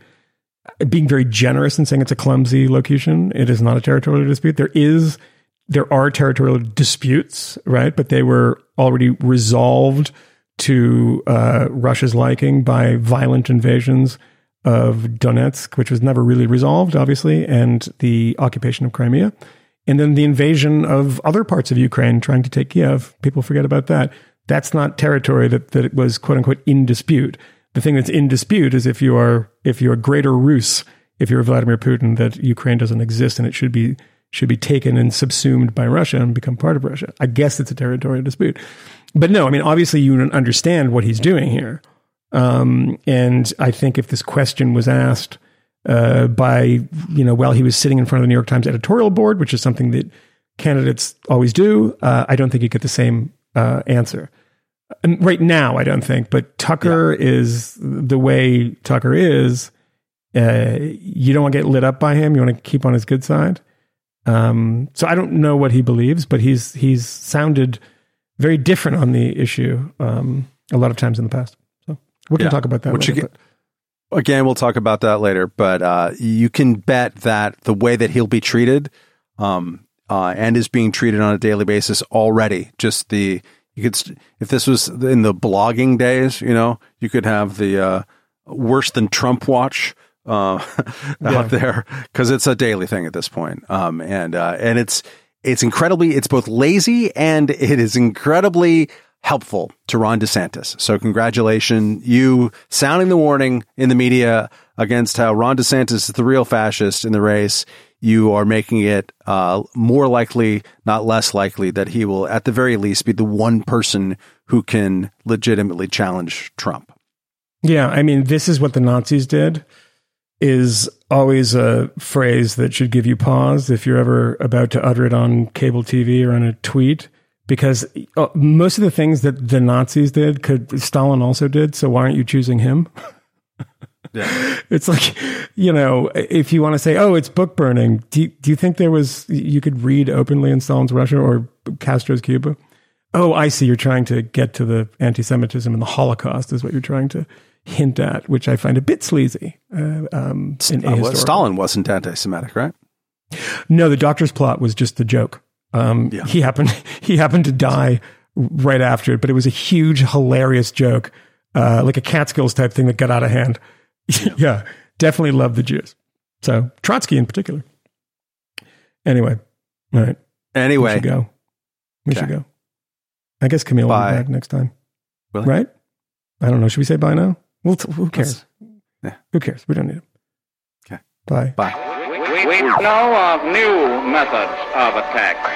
generous in saying it's a clumsy locution. It is not a territorial dispute. There are territorial disputes, right? But they were already resolved to Russia's liking by violent invasions of Donetsk, which was never really resolved, obviously, and the occupation of Crimea. And then the invasion of other parts of Ukraine, trying to take Kiev. People forget about that. That's not territory that was, quote unquote, in dispute. The thing that's in dispute is if you're a greater Rus, if you're Vladimir Putin, that Ukraine doesn't exist and it should be taken and subsumed by Russia and become part of Russia. I guess it's a territorial dispute. But no, obviously you don't understand what he's doing here. And I think if this question was asked while he was sitting in front of the New York Times editorial board, which is something that candidates always do, I don't think you get the same answer. And right now, I don't think, but Tucker is the way Tucker is. You don't want to get lit up by him. You want to keep on his good side. So I don't know what he believes, but he's sounded very different on the issue a lot of times in the past. So we can talk about that later. Again, we'll talk about that later, but you can bet that the way that he'll be treated and is being treated on a daily basis already, if this was in the blogging days, you could have the worse than Trump watch out there, because it's a daily thing at this point. And it's incredibly, it's both lazy and it is incredibly helpful to Ron DeSantis. So congratulations, you sounding the warning in the media against how Ron DeSantis is the real fascist in the race. You are making it more likely, not less likely, that he will, at the very least, be the one person who can legitimately challenge Trump. Yeah, I mean, this is what the Nazis did, is always a phrase that should give you pause if you're ever about to utter it on cable TV or on a tweet, because most of the things that the Nazis did, Stalin also did, so why aren't you choosing him? Yeah. It's like, you know, if you want to say, oh, it's book burning, do you think there was, you could read openly in Stalin's Russia or Castro's Cuba? Oh, I see. You're trying to get to the anti-Semitism and the Holocaust is what you're trying to hint at, which I find a bit sleazy. Stalin wasn't anti-Semitic, right? No, the Doctor's Plot was just a joke. He happened to die right after it, but it was a huge, hilarious joke, like a Catskills type thing that got out of hand. Yeah, definitely love the Jews. So Trotsky in particular. Anyway, all right. Anyway, we should go. I guess Camille will be back next time, really? Right? I don't know. Should we say bye now? Who cares? Yeah. Who cares? We don't need it. Okay. Bye. We know of new methods of attack.